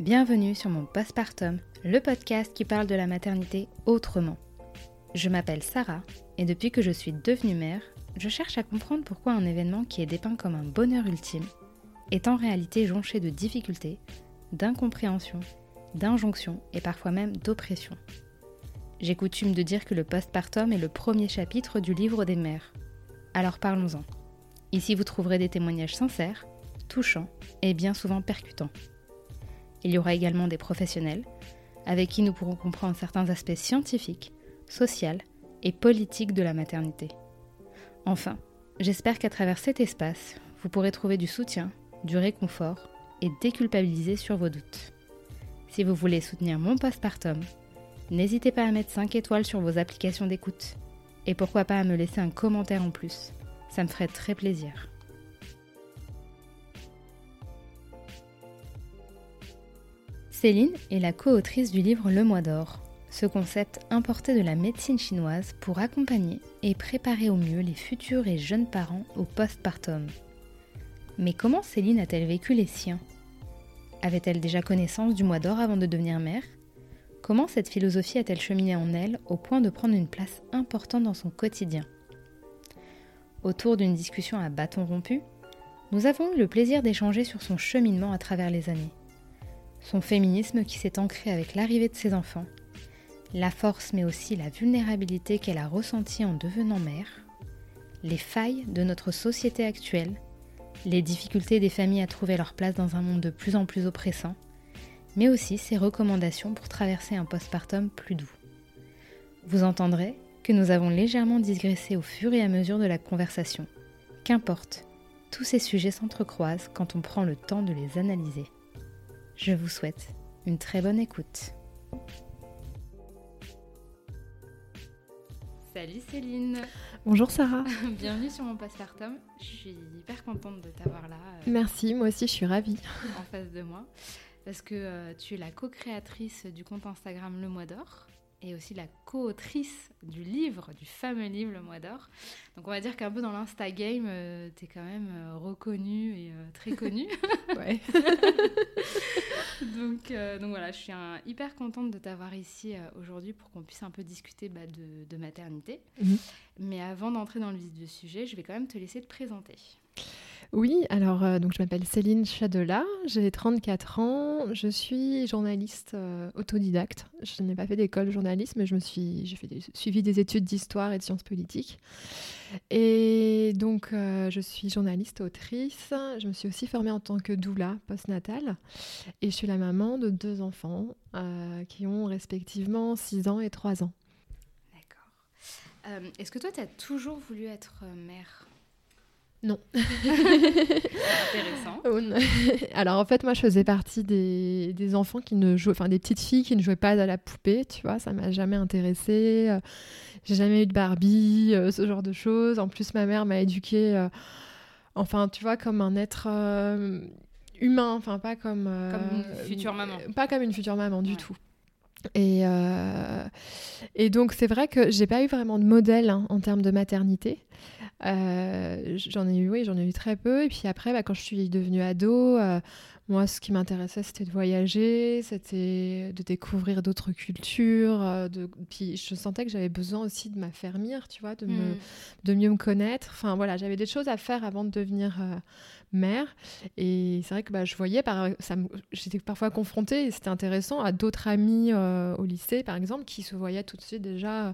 Bienvenue sur mon Postpartum, le podcast qui parle de la maternité autrement. Je m'appelle Sarah et depuis que je suis devenue mère, je cherche à comprendre pourquoi un événement qui est dépeint comme un bonheur ultime est en réalité jonché de difficultés, d'incompréhension, d'injonctions et parfois même d'oppression. J'ai coutume de dire que le postpartum est le premier chapitre du livre des mères. Alors parlons-en. Ici vous trouverez des témoignages sincères, touchants et bien souvent percutants. Il y aura également des professionnels, avec qui nous pourrons comprendre certains aspects scientifiques, sociaux et politiques de la maternité. Enfin, j'espère qu'à travers cet espace, vous pourrez trouver du soutien, du réconfort et déculpabiliser sur vos doutes. Si vous voulez soutenir mon postpartum, n'hésitez pas à mettre 5 étoiles sur vos applications d'écoute. Et pourquoi pas à me laisser un commentaire en plus, ça me ferait très plaisir. Céline est la co-autrice du livre Le Mois d'or, ce concept importé de la médecine chinoise pour accompagner et préparer au mieux les futurs et jeunes parents au postpartum. Mais comment Céline a-t-elle vécu les siens ? Avait-elle déjà connaissance du Mois d'or avant de devenir mère ? Comment cette philosophie a-t-elle cheminé en elle au point de prendre une place importante dans son quotidien ? Autour d'une discussion à bâton rompu, nous avons eu le plaisir d'échanger sur son cheminement à travers les années. Son féminisme qui s'est ancré avec l'arrivée de ses enfants, la force mais aussi la vulnérabilité qu'elle a ressentie en devenant mère, les failles de notre société actuelle, les difficultés des familles à trouver leur place dans un monde de plus en plus oppressant, mais aussi ses recommandations pour traverser un postpartum plus doux. Vous entendrez que nous avons légèrement digressé au fur et à mesure de la conversation. Qu'importe, tous ces sujets s'entrecroisent quand on prend le temps de les analyser. Je vous souhaite une très bonne écoute. Salut Céline. Bonjour Sarah. Bienvenue sur mon postpartum. Je suis hyper contente de t'avoir là. Merci, moi aussi je suis ravie. En face de moi. Parce que tu es la co-créatrice du compte Instagram Le Mois d'or et aussi la co-autrice du livre, du fameux livre Le Mois d'or. Donc on va dire qu'un peu dans l'Instagame, t'es quand même reconnue et très connue. Ouais. Donc voilà, je suis hyper contente de t'avoir ici aujourd'hui pour qu'on puisse un peu discuter de maternité. Mmh. Mais avant d'entrer dans le vif du sujet, je vais quand même te laisser te présenter. Oui, alors donc je m'appelle Céline Chadelat, j'ai 34 ans, je suis journaliste autodidacte. Je n'ai pas fait d'école de journalisme, mais j'ai suivi des études d'histoire et de sciences politiques. Et donc je suis journaliste, autrice, je me suis aussi formée en tant que doula postnatale et je suis la maman de 2 enfants qui ont respectivement 6 ans et 3 ans. D'accord. Est-ce que toi, tu as toujours voulu être mère ? Non. Intéressant. Alors en fait, moi je faisais partie des enfants qui ne jouaient, enfin des petites filles qui ne jouaient pas à la poupée, tu vois, ça m'a jamais intéressée. J'ai jamais eu de Barbie, ce genre de choses. En plus, ma mère m'a éduquée, enfin tu vois, comme un être humain, enfin pas comme comme une future maman. Pas comme une future maman du tout. Et donc c'est vrai que j'ai pas eu vraiment de modèle en termes de maternité. J'en ai eu très peu. Et puis après, quand je suis devenue ado, moi ce qui m'intéressait c'était de voyager, c'était de découvrir d'autres cultures. Puis je sentais que j'avais besoin aussi de m'affermir, tu vois, de mieux me connaître. Enfin voilà, j'avais des choses à faire avant de devenir mère. Et c'est vrai que je voyais, j'étais parfois confrontée, et c'était intéressant, à d'autres amies au lycée par exemple qui se voyaient tout de suite déjà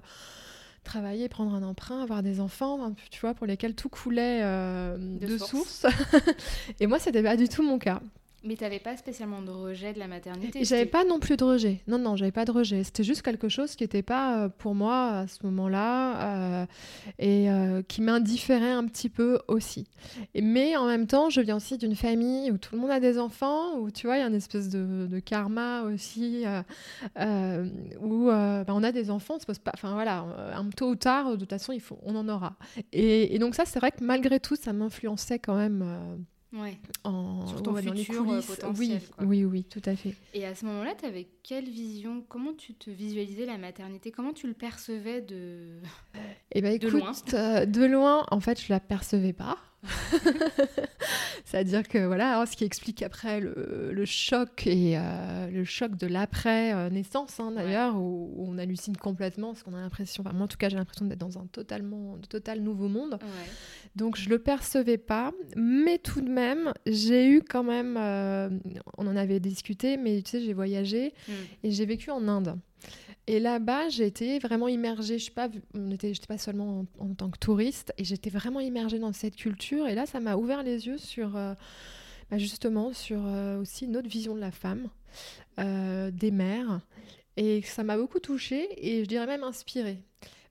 travailler, prendre un emprunt, avoir des enfants, tu vois, pour lesquels tout coulait de source. Et moi, c'était pas du tout mon cas. Mais t'avais pas spécialement de rejet de la maternité. J'avais pas non plus de rejet. Non, j'avais pas de rejet. C'était juste quelque chose qui était pas pour moi à ce moment-là et qui m'indifférait un petit peu aussi. Mais en même temps, je viens aussi d'une famille où tout le monde a des enfants, où tu vois, il y a une espèce de karma aussi, où on a des enfants, on se pose pas. Enfin voilà, tôt ou tard, de toute façon, on en aura. Et donc ça, c'est vrai que malgré tout, ça m'influençait quand même. Ouais. Sur ton futur potentiel. Oui, tout à fait. Et à ce moment-là, tu avais quelle vision ? Comment tu te visualisais la maternité ? Comment tu le percevais de loin ? De loin, en fait, je la percevais pas. C'est-à-dire que voilà, ce qui explique après le choc et le choc de l'après-naissance, d'ailleurs, où on hallucine complètement, parce qu'on a l'impression, enfin, moi en tout cas, j'ai l'impression d'être dans un total nouveau monde. Ouais. Donc je le percevais pas, mais tout de même, j'ai eu quand même, on en avait discuté, mais tu sais, j'ai voyagé et j'ai vécu en Inde. Et là-bas, j'ai été vraiment immergée. J'étais pas seulement en tant que touriste, et j'étais vraiment immergée dans cette culture. Et là, ça m'a ouvert les yeux sur, aussi une autre vision de la femme, des mères. Et ça m'a beaucoup touchée, et je dirais même inspirée.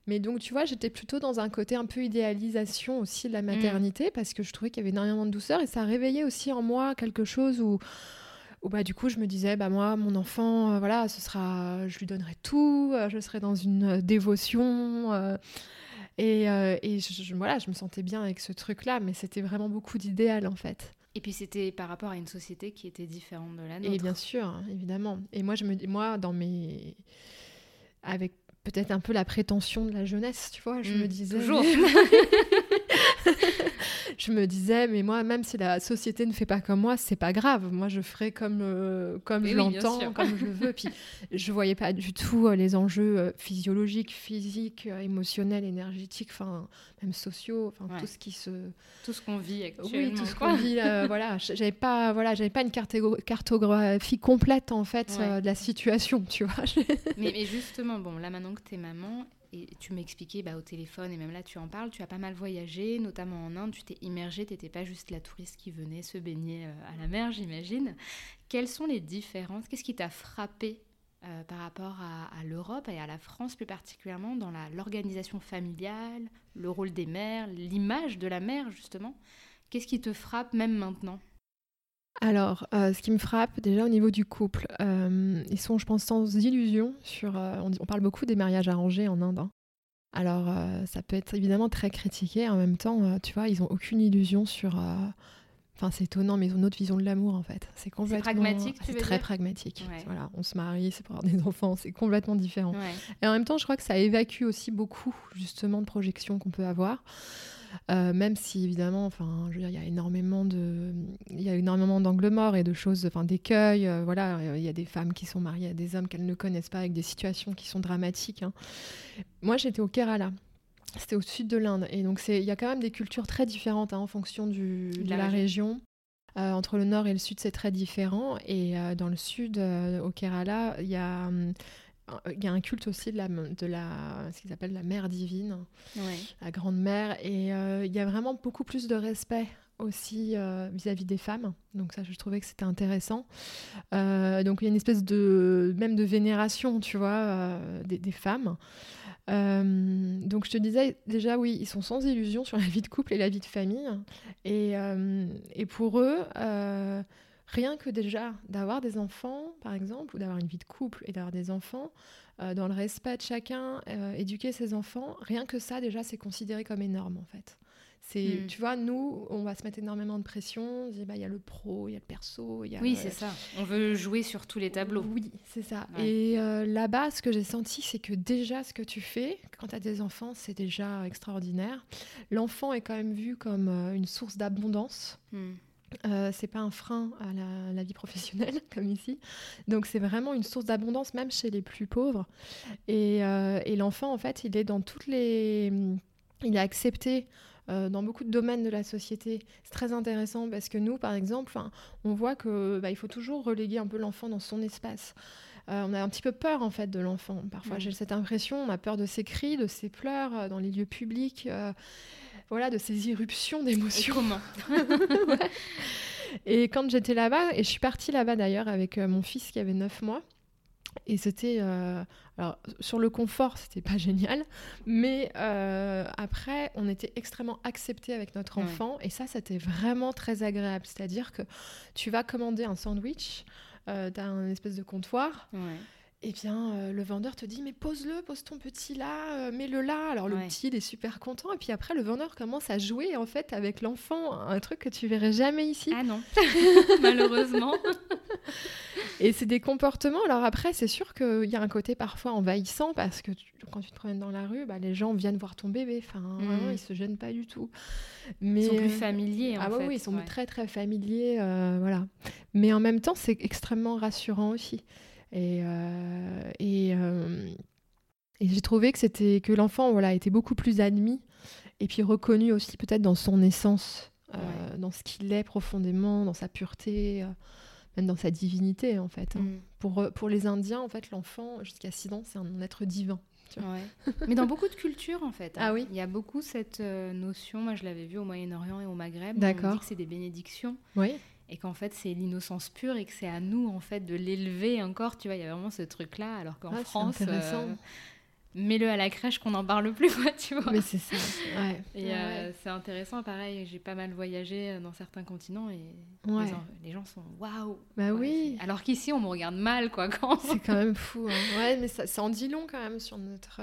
Mais donc, tu vois, j'étais plutôt dans un côté un peu idéalisation aussi de la maternité, parce que je trouvais qu'il y avait énormément de douceur, et ça réveillait aussi en moi quelque chose où du coup je me disais moi mon enfant ce sera, je lui donnerai tout, je serai dans une dévotion je me sentais bien avec ce truc là, mais c'était vraiment beaucoup d'idéal en fait. Et puis c'était par rapport à une société qui était différente de la nôtre. Et bien sûr, évidemment. Et moi avec peut-être un peu la prétention de la jeunesse, tu vois, je me disais toujours. Je me disais, mais moi, même si la société ne fait pas comme moi, c'est pas grave. Moi, je ferai comme je l'entends, comme je le veux. Puis, je voyais pas du tout les enjeux physiologiques, physiques, émotionnels, énergétiques, enfin, même sociaux, enfin, tout ce qu'on vit actuellement. Oui, tout ce qu'on vit. J'avais pas une cartographie complète en fait de la situation, tu vois. mais justement, là maintenant que t'es maman. Et tu m'expliquais au téléphone, et même là tu en parles, tu as pas mal voyagé, notamment en Inde, tu t'es immergée, t'étais pas juste la touriste qui venait se baigner à la mer, j'imagine. Quelles sont les différences ? Qu'est-ce qui t'a frappée par rapport à l'Europe et à la France plus particulièrement dans l'organisation familiale, le rôle des mères, l'image de la mère justement ? Qu'est-ce qui te frappe même maintenant ? Alors, ce qui me frappe, déjà au niveau du couple, ils sont, je pense, sans illusion sur... on parle beaucoup des mariages arrangés en Inde. Alors, ça peut être évidemment très critiqué. En même temps, tu vois, ils n'ont aucune illusion sur... Enfin, c'est étonnant, mais ils ont une autre vision de l'amour, en fait. C'est complètement... C'est pragmatique, tu veux dire ? C'est très pragmatique. Ouais. Voilà, on se marie, c'est pour avoir des enfants, c'est complètement différent. Ouais. Et en même temps, je crois que ça évacue aussi beaucoup, justement, de projections qu'on peut avoir. Même si évidemment, enfin, je veux dire, il y a énormément d'angles morts et de choses, enfin, d'écueils. Il y a des femmes qui sont mariées à des hommes qu'elles ne connaissent pas, avec des situations qui sont dramatiques. Moi, j'étais au Kerala. C'était au sud de l'Inde, et donc il y a quand même des cultures très différentes en fonction de la région. Entre le nord et le sud, c'est très différent. Et dans le sud, au Kerala, il y a un culte aussi de la ce qu'ils appellent la mère divine, la grande mère, et il y a vraiment beaucoup plus de respect aussi vis-à-vis des femmes, donc ça je trouvais que c'était intéressant. Donc il y a une espèce de vénération, tu vois, des femmes. Donc je te disais déjà, oui, ils sont sans illusion sur la vie de couple et la vie de famille, et pour eux rien que déjà d'avoir des enfants, par exemple, ou d'avoir une vie de couple et d'avoir des enfants, dans le respect de chacun, éduquer ses enfants, rien que ça, déjà, c'est considéré comme énorme, en fait. C'est, tu vois, nous, on va se mettre énormément de pression. On dit, il y a le pro, il y a le perso. Oui, c'est ça. On veut jouer sur tous les tableaux. Oui, c'est ça. Ouais. Et là-bas, ce que j'ai senti, c'est que déjà, ce que tu fais, quand tu as des enfants, c'est déjà extraordinaire. L'enfant est quand même vu comme une source d'abondance. C'est pas un frein à la vie professionnelle comme ici, donc c'est vraiment une source d'abondance même chez les plus pauvres, et l'enfant en fait il est accepté dans beaucoup de domaines de la société. C'est très intéressant parce que nous par exemple, on voit que il faut toujours reléguer un peu l'enfant dans son espace. On a un petit peu peur en fait de l'enfant parfois. J'ai cette impression, on a peur de ses cris, de ses pleurs dans les lieux publics, de ces irruptions d'émotions. Et quand j'étais là-bas, et je suis partie là-bas d'ailleurs avec mon fils qui avait 9 mois, et c'était... Alors, sur le confort, c'était pas génial, mais après, on était extrêmement acceptés avec notre enfant, et ça, c'était vraiment très agréable. C'est-à-dire que tu vas commander un sandwich, t'as un espèce de comptoir... Et le vendeur te dit, mais pose ton petit là, mets-le là. Alors le petit, il est super content. Et puis après, le vendeur commence à jouer en fait avec l'enfant, un truc que tu verrais jamais ici. Ah non, malheureusement. Et c'est des comportements. Alors après, c'est sûr qu'il y a un côté parfois envahissant parce que quand tu te promènes dans la rue, bah, les gens viennent voir ton bébé. Enfin, vraiment, ils se gênent pas du tout. Mais... Ils sont plus familiers, en fait. Ah oui, ils sont très, très familiers. Voilà. Mais en même temps, c'est extrêmement rassurant aussi. Et j'ai trouvé que l'enfant était beaucoup plus admis et puis reconnu aussi peut-être dans son essence, dans ce qu'il est profondément, dans sa pureté, même dans sa divinité en fait. Hein. Pour les Indiens, en fait, l'enfant jusqu'à 6 ans, c'est un être divin. Tu vois. Ouais. Mais dans beaucoup de cultures en fait. Ah oui. Il y a beaucoup cette notion, moi je l'avais vue au Moyen-Orient et au Maghreb, on dit que c'est des bénédictions. Oui. Et qu'en fait, c'est l'innocence pure et que c'est à nous, en fait, de l'élever encore. Tu vois, il y a vraiment ce truc-là, alors qu'en France, mets-le à la crèche qu'on n'en parle plus, quoi, tu vois. Mais c'est ça, c'est intéressant, pareil, j'ai pas mal voyagé dans certains continents et les gens sont « waouh ». Bah oui. Alors qu'ici, on me regarde mal, quoi. C'est quand même fou, hein. Ouais, mais ça en dit long, quand même, sur notre...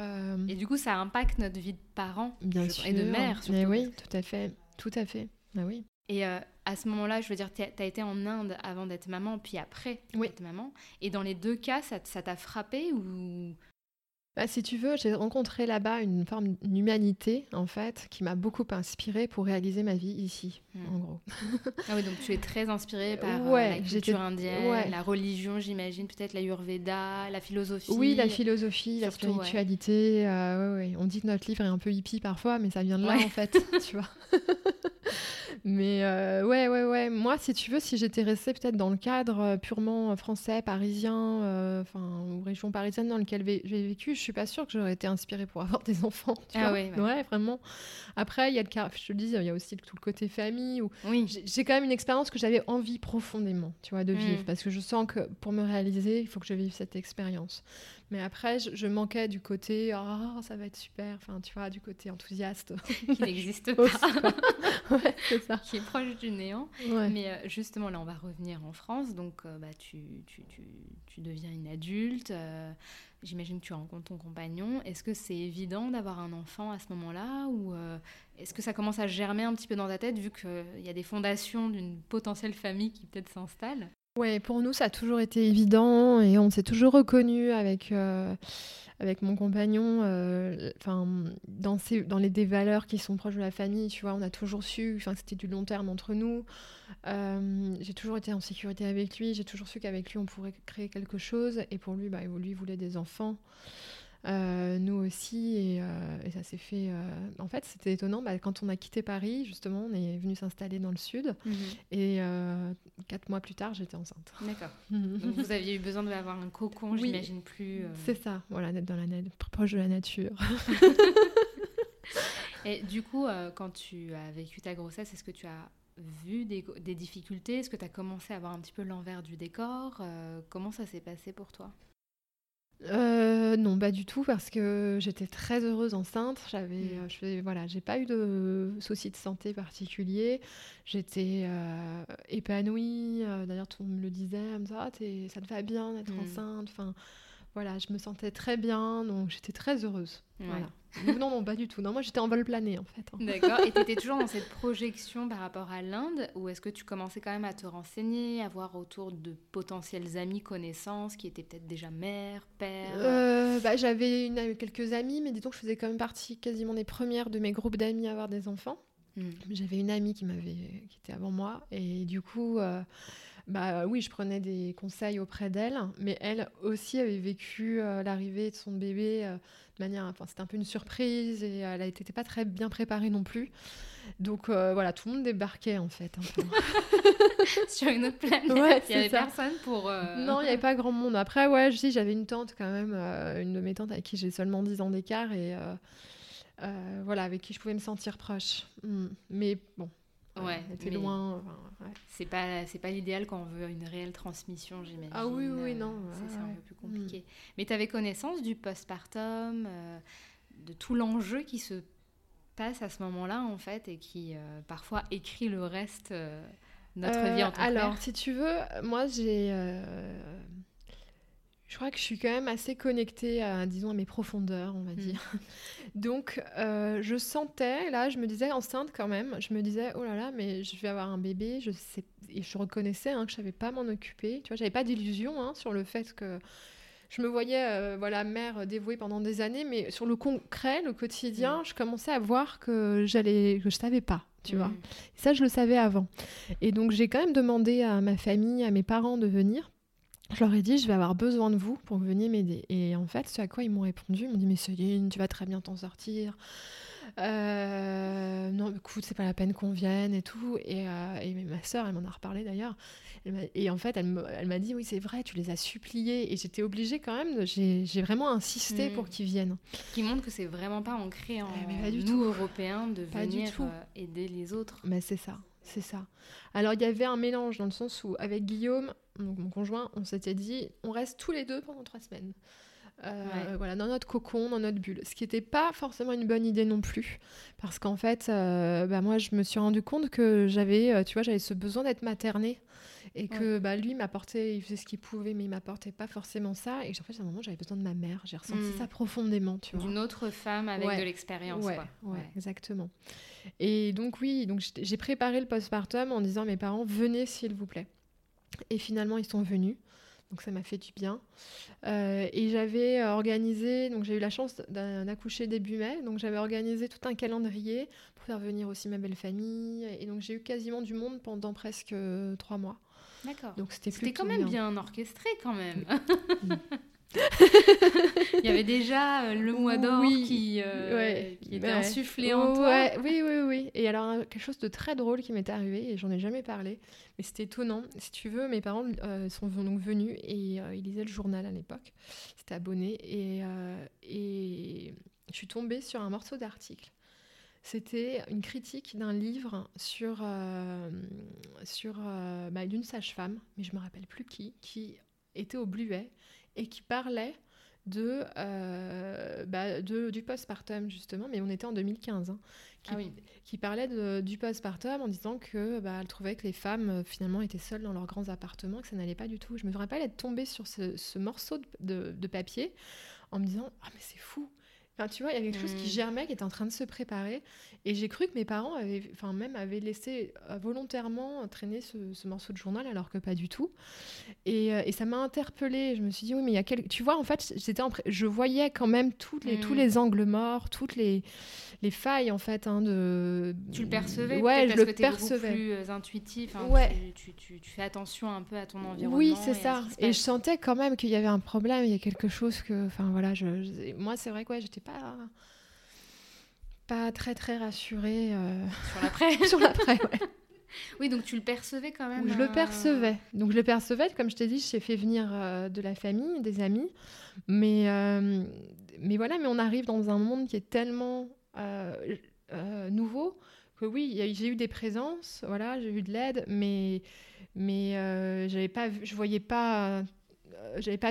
Et du coup, ça impacte notre vie de parents. Bien sûr. Et de mère, surtout. Mais oui, tout à fait, tout à fait. Bah oui. Et à ce moment-là, je veux dire, t'as été en Inde avant d'être maman, puis après d'être maman. Et dans les deux cas, ça t'a frappée ou... Bah, si tu veux, j'ai rencontré là-bas une forme d'humanité, en fait, qui m'a beaucoup inspirée pour réaliser ma vie ici, en gros. Ah oui, donc tu es très inspirée par la culture indienne, la religion, j'imagine, peut-être l'ayurveda, la philosophie. Oui, la philosophie, surtout, la spiritualité. On dit que notre livre est un peu hippie parfois, mais ça vient de là, en fait, tu vois. Mais moi, si tu veux, si j'étais restée peut-être dans le cadre purement français, parisien, ou région parisienne dans laquelle j'ai vécu, je suis pas sûre que j'aurais été inspirée pour avoir des enfants. Tu vois. Ouais, vraiment. Après, il y a je te le dis, il y a aussi tout le côté famille. Où j'ai quand même une expérience que j'avais envie profondément, tu vois, de vivre, parce que je sens que pour me réaliser, il faut que je vive cette expérience. Mais après, je manquais du côté ça va être super, enfin tu vois, du côté enthousiaste qui n'existe pas. Ouais, c'est ça. Qui est proche du néant. Ouais. Mais justement, là, on va revenir en France. Donc, tu deviens une adulte. J'imagine que tu rencontres ton compagnon. Est-ce que c'est évident d'avoir un enfant à ce moment-là ou est-ce que ça commence à germer un petit peu dans ta tête vu qu'il y a des fondations d'une potentielle famille qui peut-être s'installe? Oui, pour nous, ça a toujours été évident et on s'est toujours reconnus avec mon compagnon, des valeurs qui sont proches de la famille, tu vois, on a toujours su, c'était du long terme entre nous, j'ai toujours été en sécurité avec lui, j'ai toujours su qu'avec lui, on pourrait créer quelque chose, et pour lui, lui voulait des enfants. Nous aussi et ça s'est fait en fait c'était étonnant, quand on a quitté Paris justement on est venu s'installer dans le sud et 4 mois plus tard j'étais enceinte. D'accord. Donc vous aviez eu besoin d'avoir un cocon, j'imagine plus... C'est ça, voilà, d'être proche de la nature. Et du coup quand tu as vécu ta grossesse, est-ce que tu as vu des difficultés? Est-ce que tu as commencé à voir un petit peu l'envers du décor? Comment ça s'est passé pour toi? Non, pas du tout, parce que j'étais très heureuse enceinte. J'ai pas eu de soucis de santé particuliers. J'étais épanouie. D'ailleurs, tout le monde me le disait, elle me disait, ça te va bien d'être enceinte. Enfin, voilà, je me sentais très bien, donc j'étais très heureuse. Ouais. Voilà. Non, pas du tout. Non, moi, j'étais en vol plané, en fait. D'accord. Et t'étais toujours dans cette projection par rapport à l'Inde, ou est-ce que tu commençais quand même à te renseigner, à voir autour de potentiels amis, connaissances, qui étaient peut-être déjà mères, pères? J'avais quelques amis, mais disons que je faisais quand même partie quasiment des premières de mes groupes d'amis à avoir des enfants. J'avais une amie qui était avant moi, et du coup... oui, je prenais des conseils auprès d'elle, mais elle aussi avait vécu l'arrivée de son bébé de manière... Enfin, c'était un peu une surprise et elle n'était pas très bien préparée non plus. Donc, tout le monde débarquait, en fait. Enfin. Sur une autre planète, il n'y avait personne pour... Non, il n'y avait pas grand monde. Après, j'avais une tante quand même, une de mes tantes avec qui j'ai seulement 10 ans d'écart et avec qui je pouvais me sentir proche. Mais bon... mais loin. C'est pas l'idéal quand on veut une réelle transmission, j'imagine. Ah oui, oui, non. C'est un peu plus compliqué. Mais tu avais connaissance du postpartum, de tout l'enjeu qui se passe à ce moment-là, en fait, et qui parfois écrit le reste de notre vie en tant que mère. Alors, si tu veux, moi, Je crois que je suis quand même assez connectée à, disons, à mes profondeurs, on va dire. Donc, je sentais, là, je me disais enceinte quand même. Je me disais, oh là là, mais je vais avoir un bébé. Je sais, et je reconnaissais que je savais pas m'en occuper. Tu vois, j'avais pas d'illusion sur le fait que je me voyais, mère dévouée pendant des années, mais sur le concret, le quotidien, je commençais à voir que je savais pas. Tu vois. Et ça, je le savais avant. Et donc, j'ai quand même demandé à ma famille, à mes parents de venir. Je leur ai dit, je vais avoir besoin de vous pour que vous veniez m'aider. Et en fait, ce à quoi ils m'ont répondu, ils m'ont dit, mais Céline, tu vas très bien t'en sortir. Non, écoute, c'est pas la peine qu'on vienne et tout. Et ma sœur, elle m'en a reparlé d'ailleurs. Et en fait, elle m'a dit, oui, c'est vrai, tu les as suppliés. Et j'étais obligée quand même, j'ai vraiment insisté pour qu'ils viennent. Qui montre que c'est vraiment pas ancré en nous, Européens, de venir aider les autres. Mais c'est ça. C'est ça. Alors, il y avait un mélange dans le sens où, avec Guillaume, donc mon conjoint, on s'était dit, on reste tous les deux pendant 3 semaines. Voilà, dans notre cocon, dans notre bulle. Ce qui n'était pas forcément une bonne idée non plus. Parce qu'en fait, moi, je me suis rendu compte que j'avais ce besoin d'être maternée. Et que lui, il faisait ce qu'il pouvait, mais il ne m'apportait pas forcément ça. Et en fait, à un moment, j'avais besoin de ma mère. J'ai ressenti ça profondément, tu vois. D'une autre femme avec de l'expérience, quoi. Ouais, exactement. Et donc, j'ai préparé le postpartum en disant à mes parents, venez s'il vous plaît. Et finalement, ils sont venus. Donc, ça m'a fait du bien. Et j'avais organisé... Donc, j'ai eu la chance d'accoucher début mai. Donc, j'avais organisé tout un calendrier pour faire venir aussi ma belle-famille. Et donc, j'ai eu quasiment du monde pendant presque 3 mois. D'accord. Donc, c'était quand même bien orchestré, quand même. Il y avait déjà le Mois d'or qui était insufflé en toi. Oui. Et alors, quelque chose de très drôle qui m'est arrivé, et j'en ai jamais parlé, mais c'était étonnant. Si tu veux, mes parents sont donc venus et ils lisaient le journal à l'époque. C'était abonné. Et je suis tombée sur un morceau d'article. C'était une critique d'un livre sur d'une sage-femme, mais je me rappelle plus qui était au Bluet et qui parlait du postpartum justement, mais on était en 2015, qui parlait du postpartum en disant que elle trouvait que les femmes finalement étaient seules dans leurs grands appartements, que ça n'allait pas du tout. Je me rappelle être tombée sur ce morceau de papier en me disant « Ah mais c'est fou !» Enfin, tu vois, il y a quelque chose qui germait, qui était en train de se préparer. Et j'ai cru que mes parents avaient laissé volontairement traîner ce morceau de journal, alors que pas du tout. Et ça m'a interpellée. Je me suis dit, oui, mais il y a tu vois, en fait, je voyais quand même tous les angles morts, toutes les failles, en fait. Tu le percevais, parce que tu es beaucoup plus intuitif. Tu fais attention un peu à ton environnement. Oui, c'est ça. Et je sentais quand même qu'il y avait un problème, il y a quelque chose que... Enfin, voilà, moi, c'est vrai que j'étais pas très très rassurée sur l'après Oui, donc tu le percevais quand même. Je le percevais, comme je t'ai dit, j'ai fait venir de la famille, des amis, mais on arrive dans un monde qui est tellement nouveau que j'ai eu des présences, voilà, j'ai eu de l'aide, mais je voyais pas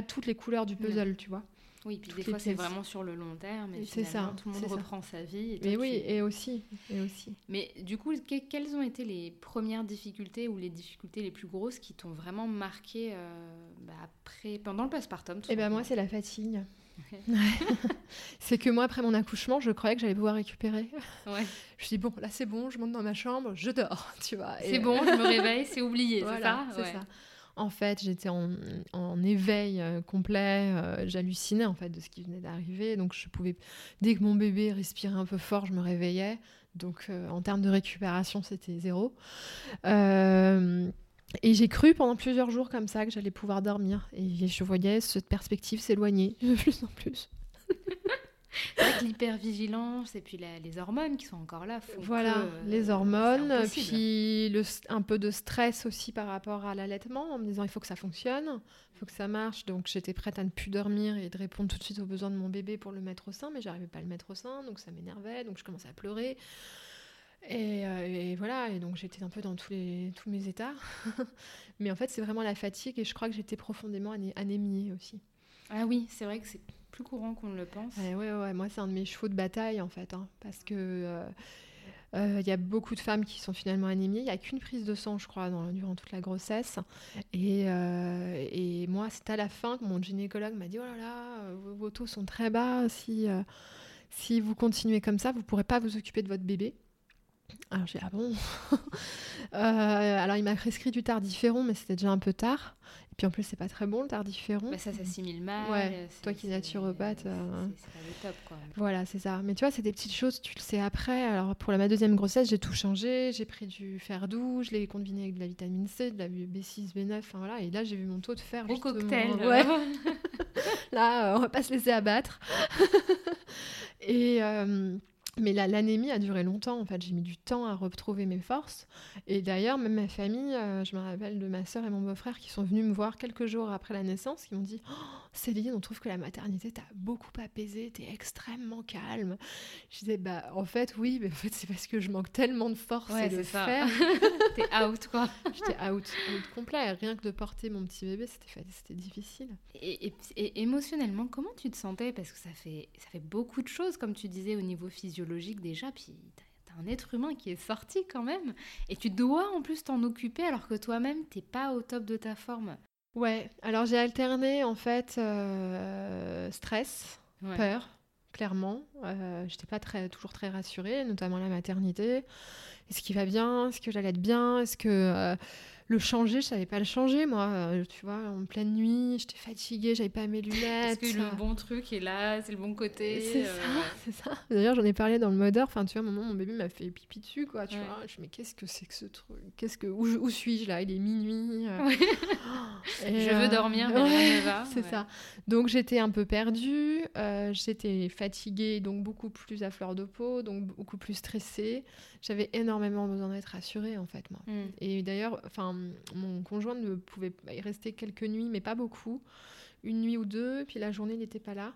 toutes les couleurs du puzzle, tu vois. Oui, puis des fois, c'est vraiment sur le long terme. Et c'est ça. Tout le monde reprend sa vie. Et aussi. Mais du coup, quelles ont été les premières difficultés ou les difficultés les plus grosses qui t'ont vraiment marquée pendant le postpartum ? Eh bien, moi, c'est la fatigue. Okay. C'est que moi, après mon accouchement, je croyais que j'allais pouvoir récupérer. Ouais. Je me suis dit, bon, là, c'est bon, je monte dans ma chambre, je dors, tu vois. Et... C'est bon, je me réveille, c'est oublié, voilà, c'est ça ? C'est ça. En fait, j'étais en éveil complet, j'hallucinais en fait de ce qui venait d'arriver, donc je pouvais, dès que mon bébé respirait un peu fort, je me réveillais, donc en termes de récupération, c'était 0. Et j'ai cru pendant plusieurs jours comme ça que j'allais pouvoir dormir, et je voyais cette perspective s'éloigner de plus en plus. C'est vrai que l'hypervigilance et puis les hormones qui sont encore là. Les hormones, puis un peu de stress aussi par rapport à l'allaitement, en me disant il faut que ça fonctionne, il faut que ça marche. Donc j'étais prête à ne plus dormir et de répondre tout de suite aux besoins de mon bébé pour le mettre au sein, mais j'arrivais pas à le mettre au sein, donc ça m'énervait, donc je commençais à pleurer. Et voilà, et donc j'étais un peu dans tous mes états. Mais en fait, c'est vraiment la fatigue et je crois que j'étais profondément anémiée aussi. Ah oui, c'est vrai que c'est plus courant qu'on ne le pense. Ouais, moi c'est un de mes chevaux de bataille en fait, parce que Il y a beaucoup de femmes qui sont finalement anémiées. Il n'y a qu'une prise de sang, je crois, durant toute la grossesse. Et moi, c'est à la fin que mon gynécologue m'a dit « Oh là là, vos taux sont très bas. Si vous continuez comme ça, vous ne pourrez pas vous occuper de votre bébé. » Alors j'ai dit « Ah bon ?» Alors il m'a prescrit du tardiféron, mais c'était déjà un peu tard. Et puis en plus, c'est pas très bon le tardiféron. Bah ça s'assimile mal. Ouais, toi qui es naturopathe. C'est pas le top, quoi. Voilà, c'est ça. Mais tu vois, c'est des petites choses, tu le sais après. Alors pour ma deuxième grossesse, j'ai tout changé. J'ai pris du fer doux, je l'ai combiné avec de la vitamine C, de la B6, B9. Enfin voilà, et là, j'ai vu mon taux de fer. Au cocktail. Ouais. Là, on va pas se laisser abattre. Mais l'anémie a duré longtemps, en fait. J'ai mis du temps à retrouver mes forces. Et d'ailleurs, même ma famille, je me rappelle de ma sœur et mon beau-frère qui sont venus me voir quelques jours après la naissance, qui m'ont dit « Oh, Céline, on trouve que la maternité t'a beaucoup apaisée, t'es extrêmement calme. » Je disais « Bah, en fait, oui, mais en fait, c'est parce que je manque tellement de force et de fer. » T'es out, quoi. J'étais out complet. Rien que de porter mon petit bébé, c'était difficile. Et émotionnellement, comment tu te sentais ? Parce que ça fait beaucoup de choses, comme tu disais, au niveau physiologique. Logique déjà, puis t'as un être humain qui est sorti quand même, et tu dois en plus t'en occuper alors que toi-même t'es pas au top de ta forme. Ouais, alors j'ai alterné en fait stress, peur, clairement. J'étais pas toujours très rassurée, notamment la maternité. Est-ce qu'il va bien ? Est-ce que j'allais être bien ? Est-ce que le changer, je savais pas le changer, moi. Tu vois, en pleine nuit, j'étais fatiguée, j'avais pas mes lunettes. Est-ce que le bon truc est là, c'est le bon côté. C'est ça. D'ailleurs, j'en ai parlé dans Le Mois d'or. Enfin, tu vois, à un moment, mon bébé m'a fait pipi dessus, quoi. Tu vois, je me dis, mais qu'est-ce que c'est que ce truc ? Où suis-je là ? Il est minuit. Et je veux dormir, mais rien ne va. C'est ça. Donc, j'étais un peu perdue. J'étais fatiguée, donc beaucoup plus à fleur de peau, donc beaucoup plus stressée. J'avais énormément besoin d'être rassurée, en fait, moi. Mm. Et d'ailleurs, mon conjoint ne pouvait rester quelques nuits, mais pas beaucoup. Une nuit ou deux, puis la journée, il n'était pas là.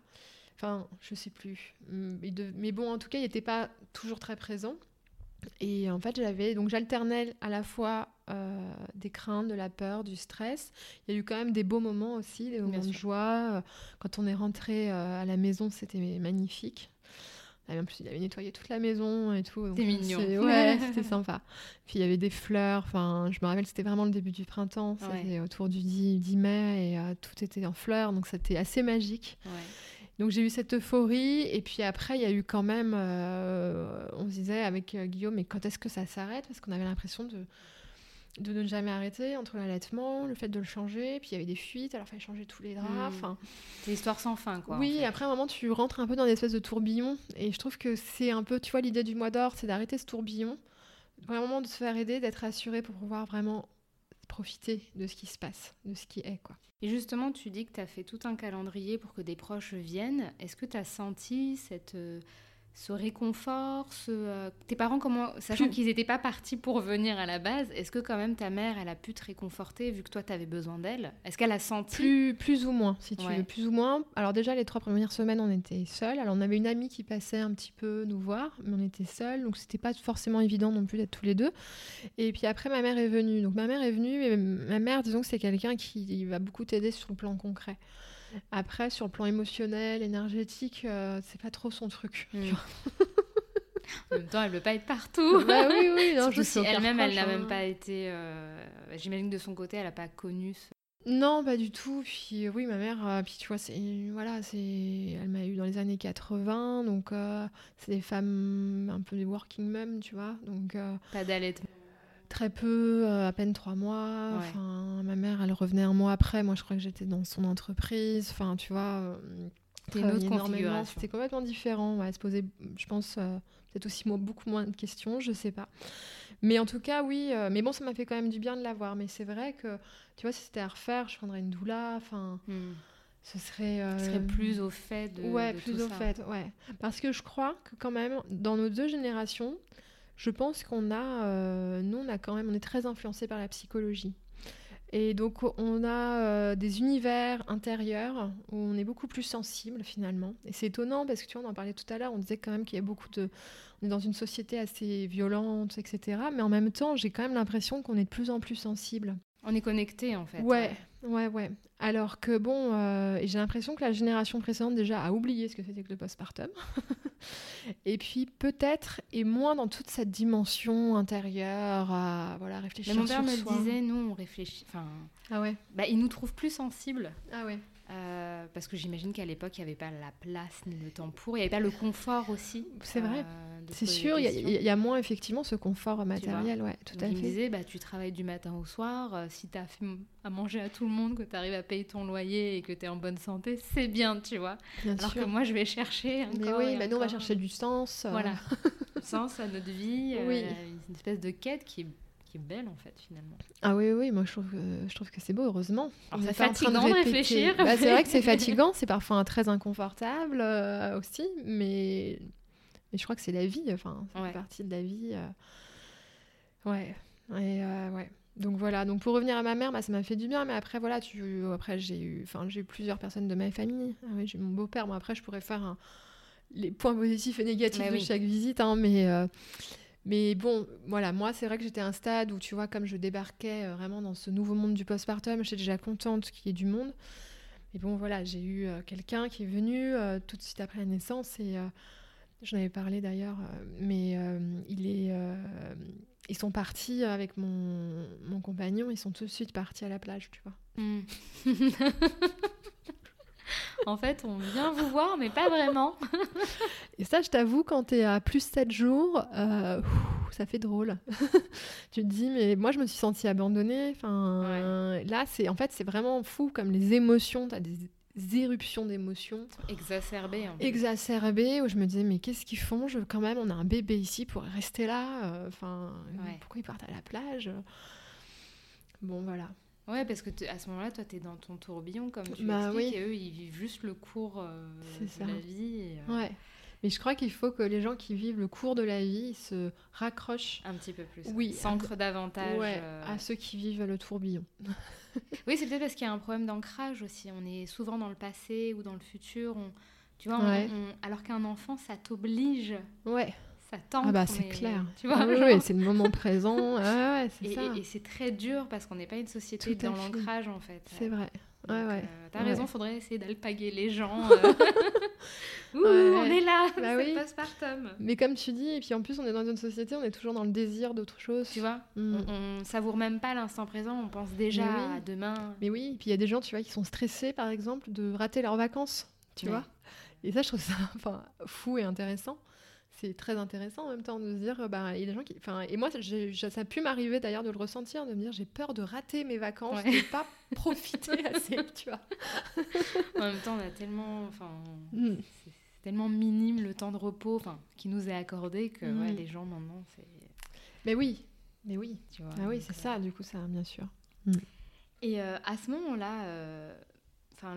Enfin, je sais plus. Mais bon, en tout cas, il n'était pas toujours très présent. Et en fait, j'alternais à la fois des craintes, de la peur, du stress. Il y a eu quand même des beaux moments aussi, des moments de joie. Quand on est rentré à la maison, c'était magnifique. En plus, il avait nettoyé toute la maison et tout. C'était mignon. C'était sympa. Puis il y avait des fleurs. Enfin, je me rappelle, c'était vraiment le début du printemps. C'était autour du 10 mai et tout était en fleurs. Donc, c'était assez magique. Ouais. Donc, j'ai eu cette euphorie. Et puis après, il y a eu quand même... on se disait avec Guillaume, mais quand est-ce que ça s'arrête ? Parce qu'on avait l'impression de ne jamais arrêter entre l'allaitement, le fait de le changer, puis il y avait des fuites, alors il fallait changer tous les draps. C'est l'histoire sans fin, quoi. Oui, en fait. Après, à un moment, tu rentres un peu dans une espèce de tourbillon, et je trouve que c'est un peu, tu vois, l'idée du Mois d'or, c'est d'arrêter ce tourbillon, vraiment de se faire aider, d'être rassuré pour pouvoir vraiment profiter de ce qui se passe, de ce qui est, quoi. Et justement, tu dis que tu as fait tout un calendrier pour que des proches viennent. Est-ce que tu as senti ce réconfort, tes parents, sachant qu'ils n'étaient pas partis pour venir à la base, est-ce que quand même ta mère, elle a pu te réconforter vu que toi, tu avais besoin d'elle ? Est-ce qu'elle a senti ? Plus ou moins, si tu veux, plus ou moins. Alors déjà, les 3 premières semaines, on était seuls. Alors on avait une amie qui passait un petit peu nous voir, mais on était seuls, donc c'était pas forcément évident non plus d'être tous les deux. Et puis après, ma mère est venue. Donc ma mère est venue, et ma mère, disons que c'est quelqu'un qui va beaucoup t'aider sur le plan concret. Après, sur le plan émotionnel, énergétique, c'est pas trop son truc. Tu vois. En même temps, elle veut pas être partout. Bah oui. Non, je sais. Elle-même, elle n'a même pas été. J'imagine que de son côté, elle a pas connu. Non, pas du tout. Puis oui, ma mère. Puis tu vois, elle m'a eu dans les années 80, donc c'est des femmes un peu des working moms, tu vois. Donc pas d'allaitement. Très peu, à peine 3 mois. Enfin, ma mère, elle revenait un mois après. Moi, je crois que j'étais dans son entreprise. Enfin, tu vois, c'était complètement différent. Elle se posait, je pense, peut-être aussi beaucoup moins de questions, je sais pas. Mais en tout cas, oui. Mais bon, ça m'a fait quand même du bien de la voir. Mais c'est vrai que, tu vois, si c'était à refaire, je prendrais une doula. Enfin... Ce serait, plus au fait de plus au fait. Parce que je crois que quand même, dans nos 2 générations... Je pense qu'on a, nous on a quand même, on est très influencés par la psychologie. Et donc on a des univers intérieurs où on est beaucoup plus sensible finalement. Et c'est étonnant parce que tu vois, on en parlait tout à l'heure, on disait quand même qu'il y a on est dans une société assez violente, etc. Mais en même temps, j'ai quand même l'impression qu'on est de plus en plus sensible. On est connecté en fait. Ouais. Ouais. Alors que bon, j'ai l'impression que la génération précédente déjà a oublié ce que c'était que le postpartum. Et puis peut-être est moins dans toute cette dimension intérieure à voilà, réfléchir sur soi. Mais mon père me disait, nous on réfléchit, enfin... Ah ouais. Bah, il nous trouve plus sensibles. Ah ouais. Parce que j'imagine qu'à l'époque, il n'y avait pas la place ni le temps pour, il n'y avait pas le confort aussi. C'est vrai. C'est sûr, il y a moins effectivement ce confort matériel, ouais, tout à fait. Il me disait, bah, tu travailles du matin au soir, si tu as fait à manger à tout le monde, que tu arrives à payer ton loyer et que tu es en bonne santé, c'est bien, tu vois. Bien alors sûr. Que moi, je vais chercher encore. Mais oui, bah nous, on va chercher du sens. Voilà, du sens à notre vie, oui. Une espèce de quête qui est belle en fait finalement. Ah oui, moi je trouve que c'est beau, heureusement. Alors, c'est fatigant de réfléchir. Bah, c'est vrai que c'est fatigant, c'est parfois très inconfortable aussi, mais je crois que c'est la vie, enfin, ça fait partie de la vie. Ouais. Donc voilà, donc pour revenir à ma mère, bah, ça m'a fait du bien, mais après voilà, après j'ai eu plusieurs personnes de ma famille. Ah, oui, j'ai mon beau-père, bon, après je pourrais faire les points positifs et négatifs de chaque visite, hein, mais bon, voilà, moi, c'est vrai que j'étais à un stade où, tu vois, comme je débarquais vraiment dans ce nouveau monde du postpartum, j'étais déjà contente qu'il y ait du monde. Mais bon, voilà, j'ai eu quelqu'un qui est venu tout de suite après la naissance et j'en avais parlé d'ailleurs, mais ils sont partis avec mon compagnon, ils sont tout de suite partis à la plage, tu vois. Mmh. En fait, on vient vous voir, mais pas vraiment. Et ça, je t'avoue, quand t'es à plus 7 jours, ça fait drôle. Tu te dis, mais moi, je me suis sentie abandonnée. Enfin, là, c'est vraiment fou, comme les émotions, t'as des éruptions d'émotions. Exacerbées. En fait. Exacerbées, où je me disais, mais qu'est-ce qu'ils font ? Quand même, on a un bébé ici pour rester là. Enfin, pourquoi ils partent à la plage ? Bon, voilà. Ouais, parce que à ce moment-là, toi, t'es dans ton tourbillon, comme tu expliques, et eux, ils vivent juste le cours de la vie. Ouais, mais je crois qu'il faut que les gens qui vivent le cours de la vie ils se raccrochent... Un petit peu plus, s'ancrent davantage... Ouais, à ceux qui vivent le tourbillon. Oui, c'est peut-être parce qu'il y a un problème d'ancrage aussi. On est souvent dans le passé ou dans le futur, tu vois, alors qu'un enfant, ça t'oblige... Ouais. Ah bah c'est clair, tu vois, oui, c'est le moment présent, c'est ça. Et c'est très dur parce qu'on n'est pas une société dans l'ancrage en fait. C'est vrai, ouais. T'as raison, faudrait essayer d'alpaguer les gens. On est là, bah c'est postpartum. Mais comme tu dis, et puis en plus on est dans une société, on est toujours dans le désir d'autre chose. Tu vois, on savoure même pas l'instant présent, on pense déjà à demain. Mais oui, et puis il y a des gens tu vois, qui sont stressés par exemple de rater leurs vacances, tu vois. Et ça je trouve ça fou et intéressant. C'est très intéressant en même temps de se dire il y a des gens qui et moi ça a pu m'arriver d'ailleurs de le ressentir, de me dire j'ai peur de rater mes vacances, de pas profiter assez, tu vois. En même temps on a tellement c'est tellement minime le temps de repos qui nous est accordé que les gens maintenant c'est mais oui, tu vois. Ah oui, c'est ça du coup ça bien sûr. Et à ce moment-là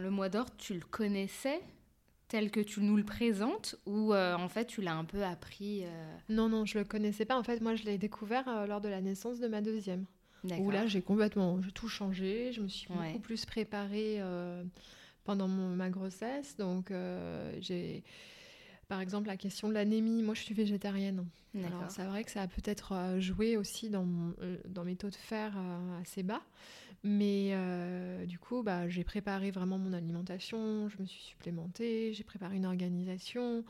le mois d'or, tu le connaissais tel que tu nous le présentes ou en fait tu l'as un peu appris Non, je le connaissais pas en fait, moi je l'ai découvert lors de la naissance de ma deuxième. D'accord. Où là j'ai tout changé, je me suis beaucoup plus préparée pendant ma grossesse, donc j'ai par exemple la question de l'anémie, moi je suis végétarienne. D'accord. Alors c'est vrai que ça a peut-être joué aussi dans mes taux de fer assez bas. Mais du coup, j'ai préparé vraiment mon alimentation, je me suis supplémentée, j'ai préparé une organisation.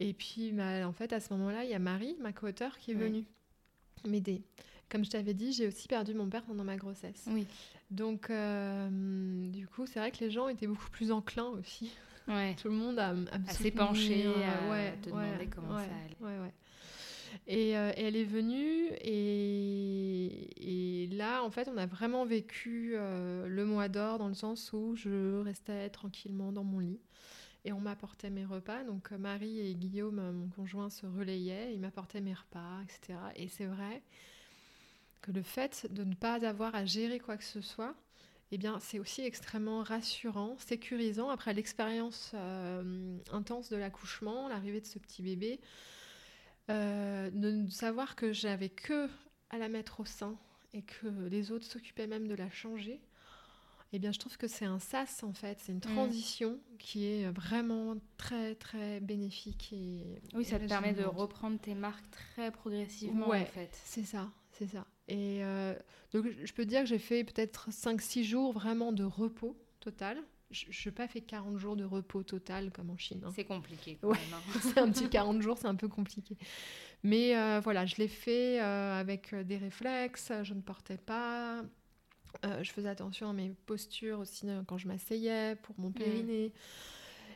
Et puis, en fait, à ce moment-là, il y a Marie, ma co-auteure, qui est venue m'aider. Comme je t'avais dit, j'ai aussi perdu mon père pendant ma grossesse. Oui. Donc, du coup, c'est vrai que les gens étaient beaucoup plus enclins aussi. Ouais. Tout le monde à s'épancher, à te demander comment ça allait. Ouais. Et elle est venue et là en fait on a vraiment vécu le mois d'or dans le sens où je restais tranquillement dans mon lit et on m'apportait mes repas, donc Marie et Guillaume mon conjoint se relayaient, ils m'apportaient mes repas etc. Et c'est vrai que le fait de ne pas avoir à gérer quoi que ce soit, eh bien c'est aussi extrêmement rassurant, sécurisant après l'expérience intense de l'accouchement, l'arrivée de ce petit bébé. De savoir que j'avais que à la mettre au sein et que les autres s'occupaient même de la changer, eh bien je trouve que c'est un sas en fait, c'est une transition qui est vraiment très très bénéfique et ça te permet de reprendre tes marques très progressivement en fait. C'est ça. Et donc, je peux dire que j'ai fait peut-être 5-6 jours vraiment de repos total. Je n'ai pas fait 40 jours de repos total comme en Chine. Hein. C'est compliqué quand même. Hein. C'est un petit 40 jours, c'est un peu compliqué. Mais voilà, je l'ai fait avec des réflexes, je ne portais pas. Je faisais attention à mes postures aussi quand je m'asseyais pour mon périnée.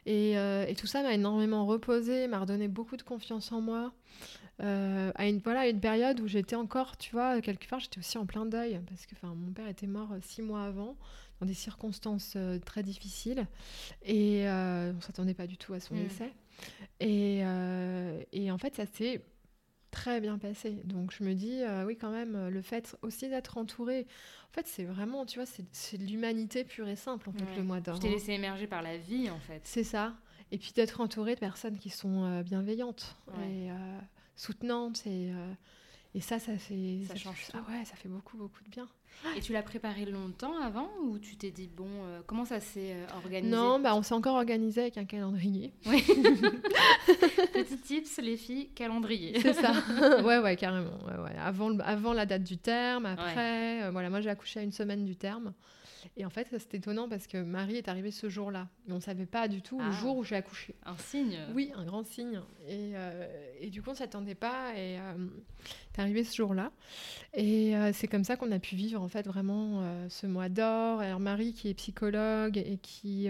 Et tout ça m'a énormément reposée, m'a redonné beaucoup de confiance en moi. À une période où j'étais encore, tu vois, quelque part, j'étais aussi en plein deuil. Parce que mon père était mort 6 mois avant, dans des circonstances très difficiles. Et on ne s'attendait pas du tout à son décès. Et en fait, ça s'est très bien passé. Donc je me dis, oui, quand même, le fait aussi d'être entourée, en fait, c'est vraiment, tu vois, c'est de l'humanité pure et simple, en fait, le mois d'or. Tu t'es laissé émerger par la vie, en fait. C'est ça. Et puis d'être entourée de personnes qui sont bienveillantes et soutenantes. Et ça fait... Ça change tout. Ah ouais, ça fait beaucoup, beaucoup de bien. Et tu l'as préparé longtemps avant ou tu t'es dit, bon, comment ça s'est organisé ? Non, on s'est encore organisé avec un calendrier. Oui. Petit tips, les filles, calendrier. C'est ça. Ouais, carrément. Ouais. Avant la date du terme, après. Voilà, moi, j'ai accouché à 1 semaine du terme. Et en fait, c'était étonnant parce que Marie est arrivée ce jour-là. Mais on ne savait pas du tout le jour où j'ai accouché. Un signe. Oui, un grand signe. Et du coup, on ne s'attendait pas. Et t'es arrivée ce jour-là. Et c'est comme ça qu'on a pu vivre en fait vraiment ce mois d'or. Alors Marie, qui est psychologue et qui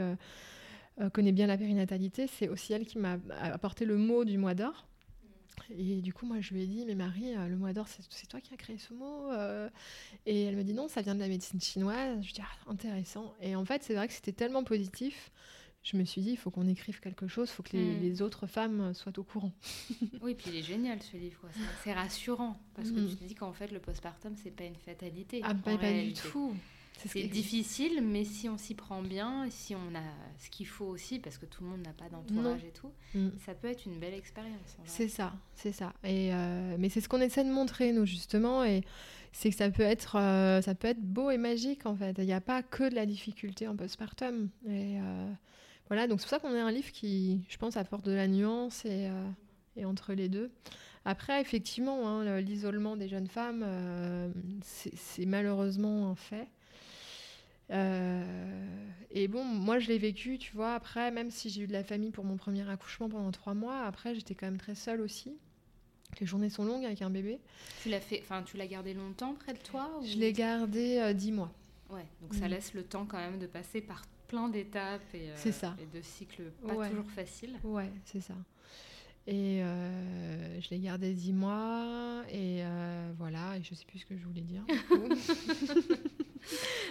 connaît bien la périnatalité, c'est aussi elle qui m'a apporté le mot du mois d'or. Et du coup, moi, je lui ai dit, mais Marie, le mois d'or, c'est toi qui as créé ce mot Et elle me dit, non, ça vient de la médecine chinoise. Je dis, intéressant. Et en fait, c'est vrai que c'était tellement positif. Je me suis dit, il faut qu'on écrive quelque chose, il faut que les autres femmes soient au courant. Oui, et puis il est génial, ce livre. Quoi. C'est rassurant, parce que tu te dis qu'en fait, le postpartum, c'est pas une fatalité. Ah, pas du tout. C'est difficile, mais si on s'y prend bien, si on a ce qu'il faut aussi, parce que tout le monde n'a pas d'entourage et tout, ça peut être une belle expérience. C'est ça. Et mais c'est ce qu'on essaie de montrer, nous, justement, et c'est que ça peut être beau et magique, en fait. Il n'y a pas que de la difficulté en postpartum. Et voilà, donc c'est pour ça qu'on a un livre qui, je pense, apporte de la nuance et entre les deux. Après, effectivement, l'isolement des jeunes femmes, c'est malheureusement un fait. Et bon, moi je l'ai vécu, tu vois. Après, même si j'ai eu de la famille pour mon premier accouchement pendant 3 mois, après j'étais quand même très seule aussi. Les journées sont longues avec un bébé. Tu l'as gardé longtemps près de toi ou... Je l'ai gardé 10 mois. Ouais, donc ça laisse le temps quand même de passer par plein d'étapes et de cycles pas toujours faciles. Ouais, c'est ça. Et je l'ai gardé 10 mois et voilà, et je sais plus ce que je voulais dire.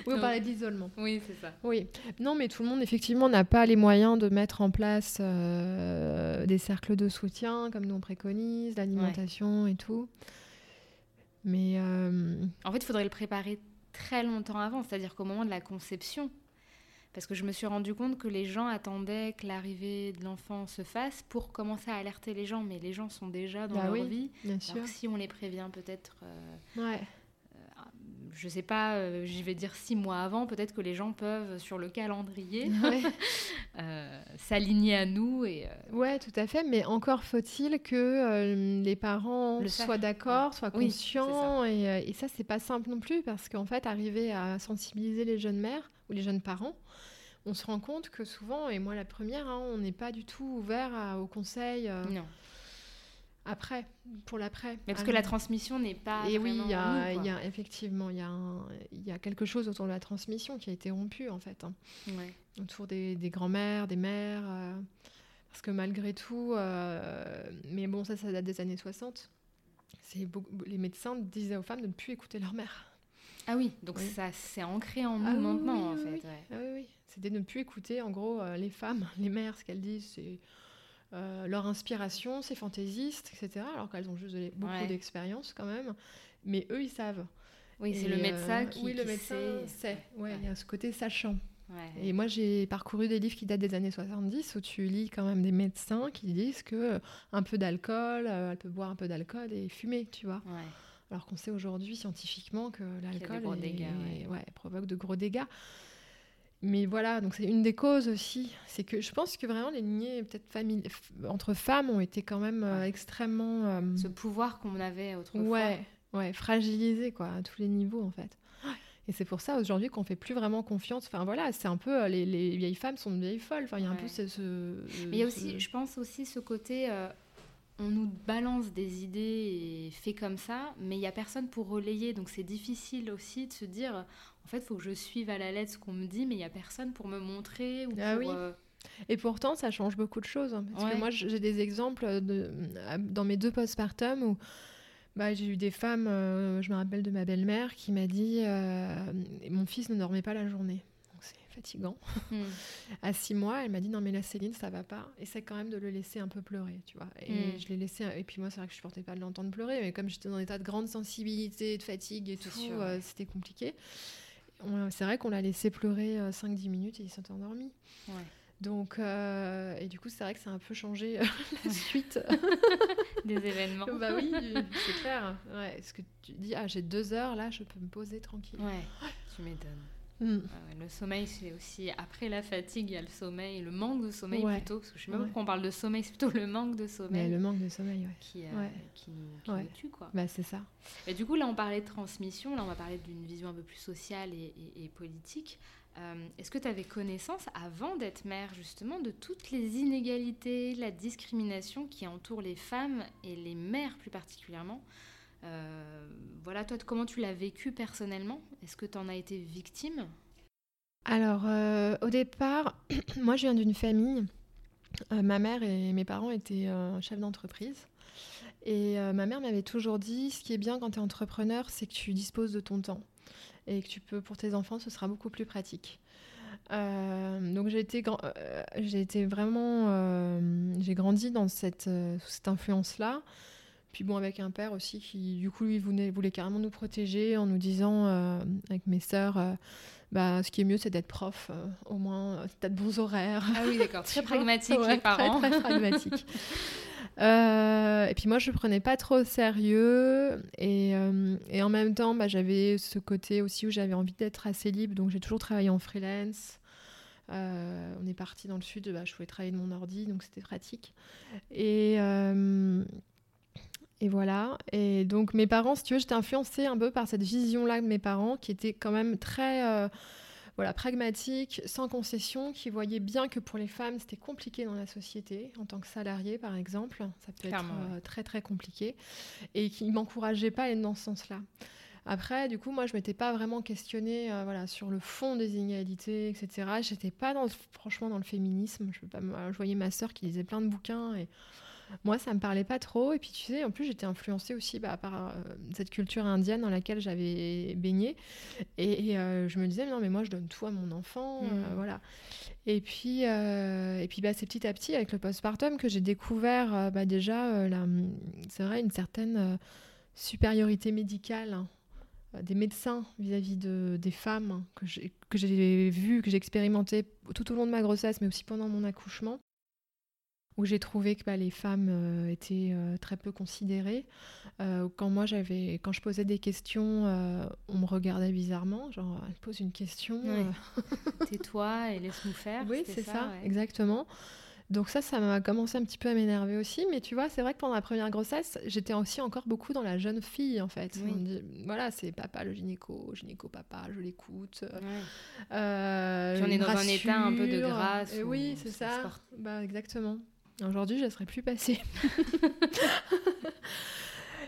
Oui, on parlait d'isolement. Oui, c'est ça. Oui. Non, mais tout le monde, effectivement, n'a pas les moyens de mettre en place des cercles de soutien, comme nous on préconise, l'alimentation et tout. Mais... En fait, il faudrait le préparer très longtemps avant, c'est-à-dire qu'au moment de la conception. Parce que je me suis rendu compte que les gens attendaient que l'arrivée de l'enfant se fasse pour commencer à alerter les gens. Mais les gens sont déjà dans leur vie. Bien sûr. Alors si on les prévient peut-être... Je sais pas, j'y vais dire 6 mois avant, peut-être que les gens peuvent, sur le calendrier, s'aligner à nous. Oui, tout à fait, mais encore faut-il que les parents soient d'accord, soient conscients. Oui, et ça, c'est pas simple non plus, parce qu'en fait, arriver à sensibiliser les jeunes mères ou les jeunes parents, on se rend compte que souvent, et moi la première, on n'est pas du tout ouvert aux conseils. Non. Après, pour l'après. Mais parce que la transmission n'est pas et vraiment... Et oui, il y a quelque chose autour de la transmission qui a été rompu, en fait. Autour des grands-mères, des mères. Parce que malgré tout... mais bon, ça date des années 60. Les médecins disaient aux femmes de ne plus écouter leur mère. Ah oui, donc ça s'est ancré en nous maintenant, en fait. Oui. C'était de ne plus écouter, en gros, les femmes, les mères, ce qu'elles disent, c'est... leur inspiration, c'est fantaisiste, etc. Alors qu'elles ont juste beaucoup d'expérience quand même. Mais eux, ils savent. Oui, c'est le médecin qui sait. Oui, le médecin sait. Il y a ce côté sachant. Et moi, j'ai parcouru des livres qui datent des années 70 où tu lis quand même des médecins qui disent qu'un peu d'alcool, elle peut boire un peu d'alcool et fumer, tu vois. Ouais. Alors qu'on sait aujourd'hui scientifiquement que l'alcool provoque de gros dégâts. Mais voilà, donc c'est une des causes aussi. C'est que je pense que vraiment les lignées peut-être entre femmes ont été quand même extrêmement... Ce pouvoir qu'on avait autrefois. Ouais, Ouais, fragilisé quoi, à tous les niveaux en fait. Et c'est pour ça aujourd'hui qu'on fait plus vraiment confiance. Enfin voilà, c'est un peu les vieilles femmes sont de vieilles folles. Enfin, il y a un peu ce. Mais il y a aussi, je pense aussi ce côté, on nous balance des idées et fait comme ça, mais il y a personne pour relayer. Donc c'est difficile aussi de se dire, en fait, faut que je suive à la lettre ce qu'on me dit, mais il y a personne pour me montrer ou pour. Ah oui. Et pourtant, ça change beaucoup de choses. Parce que moi, j'ai des exemples dans mes 2 postpartum où. Bah, j'ai eu des femmes, je me rappelle de ma belle-mère qui m'a dit « Mon fils ne dormait pas la journée ». Donc c'est fatigant. À 6 mois, elle m'a dit « Non mais la Céline, ça va pas ». Et c'est quand même de le laisser un peu pleurer, tu vois. Et je l'ai laissé, et puis moi c'est vrai que je supportais pas de l'entendre pleurer, mais comme j'étais dans un état de grande sensibilité, de fatigue et tout, c'était compliqué. C'est vrai qu'on l'a laissé pleurer 5-10 minutes et il s'est endormi. Ouais. Donc, et du coup, c'est vrai que ça a un peu changé la suite des événements. Bah oui, c'est clair. Ouais, ce que tu dis, j'ai 2 heures, là, je peux me poser tranquille. Ouais, tu m'étonnes. Le sommeil, c'est aussi... Après la fatigue, il y a le sommeil, le manque de sommeil plutôt. Parce que je ne sais même pas pourquoi on parle de sommeil, c'est plutôt le manque de sommeil. Mais le manque de sommeil, qui nous tue, quoi. Bah, c'est ça. Et du coup, là, on parlait de transmission. Là, on va parler d'une vision un peu plus sociale et politique. Est-ce que tu avais connaissance, avant d'être mère, justement, de toutes les inégalités, la discrimination qui entoure les femmes et les mères plus particulièrement ? Voilà, toi, comment tu l'as vécu personnellement ? Est-ce que tu en as été victime ? Alors, au départ, moi, je viens d'une famille. Ma mère et mes parents étaient chefs d'entreprise. Et ma mère m'avait toujours dit, ce qui est bien quand tu es entrepreneur, c'est que tu disposes de ton temps. Et que tu peux, pour tes enfants, ce sera beaucoup plus pratique. Donc j'ai grandi dans cette influence-là. Puis bon, avec un père aussi qui, du coup, lui voulait carrément nous protéger en nous disant, avec mes sœurs, ce qui est mieux, c'est d'être prof. Au moins, t'as de bons horaires. Ah oui, d'accord. Très pragmatique, les parents. Très, très pragmatique. Et puis moi je prenais pas trop au sérieux et en même temps j'avais ce côté aussi où j'avais envie d'être assez libre, donc j'ai toujours travaillé en freelance. On est parti dans le sud, je pouvais travailler de mon ordi, donc c'était pratique et voilà. Et donc mes parents, si tu veux, j'étais influencée un peu par cette vision là de mes parents qui était quand même très pragmatique, sans concession, qui voyait bien que pour les femmes, c'était compliqué dans la société, en tant que salariée, par exemple. Ça peut être très, très compliqué. Et qui ne m'encourageait pas à être dans ce sens-là. Après, du coup, moi, je ne m'étais pas vraiment questionnée sur le fond des inégalités, etc. Je n'étais pas, franchement, dans le féminisme. Je voyais ma sœur qui lisait plein de bouquins et... Moi, ça ne me parlait pas trop. Et puis, tu sais, en plus, j'étais influencée aussi par cette culture indienne dans laquelle j'avais baigné. Et je me disais, non, mais moi, je donne tout à mon enfant. Voilà. Et puis, c'est petit à petit, avec le postpartum, que j'ai découvert c'est vrai, une certaine supériorité médicale des médecins vis-à-vis des femmes que j'ai vues, que j'ai expérimentées tout au long de ma grossesse, mais aussi pendant mon accouchement. Où j'ai trouvé que les femmes étaient très peu considérées. Quand je posais des questions, on me regardait bizarrement, genre elle pose une question. Ouais. Tais-toi et laisse-nous faire. Oui, c'est ça, ouais. Exactement. Donc ça m'a commencé un petit peu à m'énerver aussi, mais tu vois, c'est vrai que pendant la première grossesse, j'étais aussi encore beaucoup dans la jeune fille, en fait. Oui. On dit, voilà, c'est papa le gynéco papa, je l'écoute. Ouais. Puis on est dans un état un peu de grâce. Et oui, c'est ça, exactement. Aujourd'hui, je ne serais plus passée.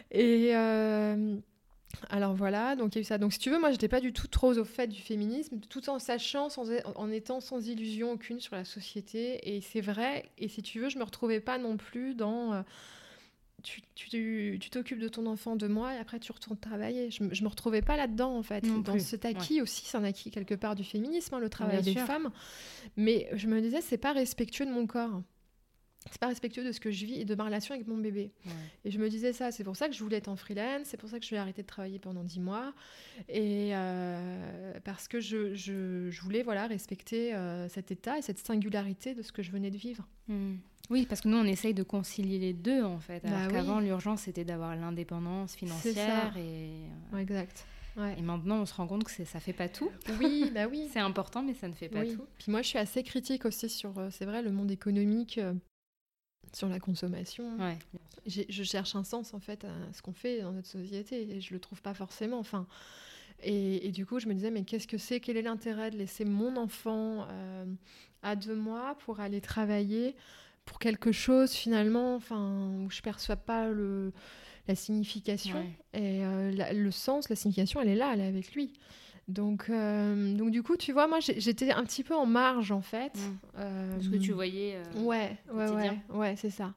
Et alors voilà, donc il y a eu ça. Donc si tu veux, moi, je n'étais pas du tout trop au fait du féminisme, tout en sachant, en étant sans illusion aucune sur la société. Et c'est vrai, et si tu veux, je ne me retrouvais pas non plus dans... tu t'occupes de ton enfant 2 mois et après tu retournes travailler. Je ne me retrouvais pas là-dedans en fait. Non dans plus. Cet acquis aussi, c'est un acquis quelque part du féminisme, le travail des femmes. Mais je me disais, ce n'est pas respectueux de mon corps. C'est pas respectueux de ce que je vis et de ma relation avec mon bébé. Ouais. Et je me disais ça, c'est pour ça que je voulais être en freelance, c'est pour ça que je vais arrêter de travailler pendant 10 mois. Et parce que je voulais respecter cet état et cette singularité de ce que je venais de vivre. Oui, parce que nous, on essaye de concilier les deux, en fait. Alors qu'avant, l'urgence, c'était d'avoir l'indépendance financière. C'est ça. Exact. Ouais. Et maintenant, on se rend compte que ça ne fait pas tout. Oui, bah oui. C'est important, mais ça ne fait pas tout. Puis moi, je suis assez critique aussi sur, c'est vrai, le monde économique... sur la consommation. Ouais. Je cherche un sens, en fait, à ce qu'on fait dans notre société, et je le trouve pas forcément. Enfin, et du coup, je me disais, mais qu'est-ce que c'est ? Quel est l'intérêt de laisser mon enfant à 2 mois pour aller travailler pour quelque chose, finalement, enfin, où je perçois pas la signification. Ouais. Et le sens, la signification, elle est avec lui. Donc du coup, tu vois, moi, j'étais un petit peu en marge, en fait. Parce que tu voyais... ouais, c'est ça.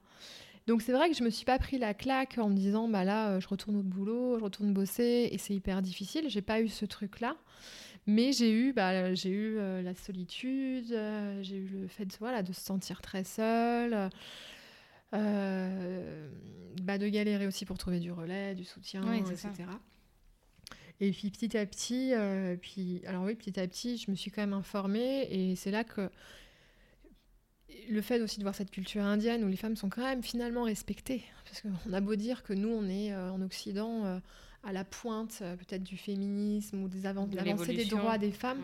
Donc, c'est vrai que je me suis pas pris la claque en me disant, bah là, je retourne au boulot, je retourne bosser, et c'est hyper difficile. J'ai pas eu ce truc-là. Mais j'ai eu la solitude, j'ai eu le fait de se sentir très seule... de galérer aussi pour trouver du relais, du soutien, etc. Ça. Et puis petit à petit, je me suis quand même informée, et c'est là que le fait aussi de voir cette culture indienne où les femmes sont quand même finalement respectées, parce qu'on a beau dire que nous on est en Occident à la pointe peut-être du féminisme ou de l'avancée des droits des femmes.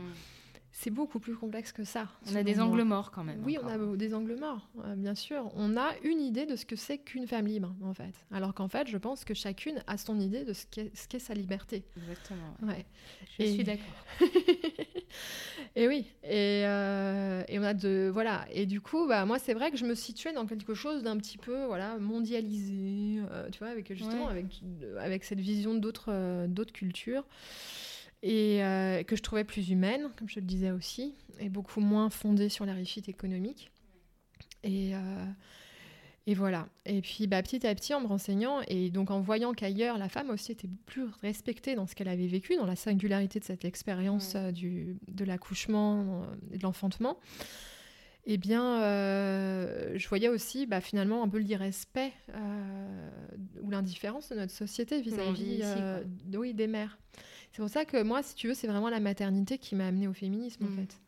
C'est beaucoup plus complexe que ça. On a des angles morts quand même. Oui, on a des angles morts, bien sûr. On a une idée de ce que c'est qu'une femme libre, en fait. Alors qu'en fait, je pense que chacune a son idée de ce qu'est sa liberté. Exactement. Ouais. Je suis d'accord. Et oui. Et on a Et du coup, moi, c'est vrai que je me situais dans quelque chose d'un petit peu, mondialisé, tu vois, avec cette vision d'autres cultures. Et que je trouvais plus humaine, comme je le disais aussi, et beaucoup moins fondée sur la réussite économique. Et voilà. Et puis petit à petit, en me renseignant, et donc en voyant qu'ailleurs, la femme aussi était plus respectée dans ce qu'elle avait vécu, dans la singularité de cette expérience de l'accouchement, de l'enfantement, je voyais aussi finalement un peu l'irrespect ou l'indifférence de notre société vis-à-vis des mères. C'est pour ça que moi, si tu veux, c'est vraiment la maternité qui m'a amenée au féminisme, en fait.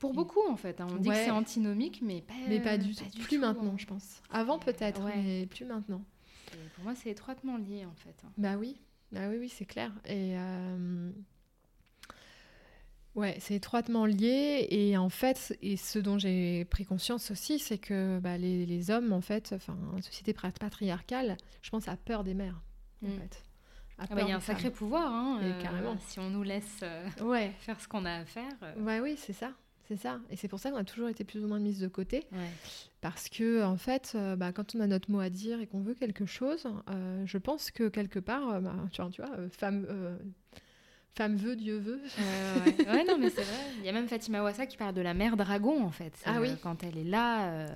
Pour beaucoup, en fait. Hein. On dit que c'est antinomique, mais pas du tout. Plus maintenant, je pense. Avant, peut-être, mais plus maintenant. Et pour moi, c'est étroitement lié, en fait. Bah oui, c'est clair. Et... c'est étroitement lié, et en fait, et ce dont j'ai pris conscience aussi, c'est que les hommes, en fait, une société patriarcale, je pense, a peur des mères, en fait. Il y a un sacré pouvoir, hein, carrément. Si on nous laisse faire ce qu'on a à faire. Oui, c'est ça. Et c'est pour ça qu'on a toujours été plus ou moins mise de côté, parce que en fait, quand on a notre mot à dire et qu'on veut quelque chose, je pense que quelque part, femme. Femme veut, Dieu veut. Non, mais c'est vrai. Il y a même Fatima Ouassa qui parle de la mère dragon, en fait. Quand elle est là,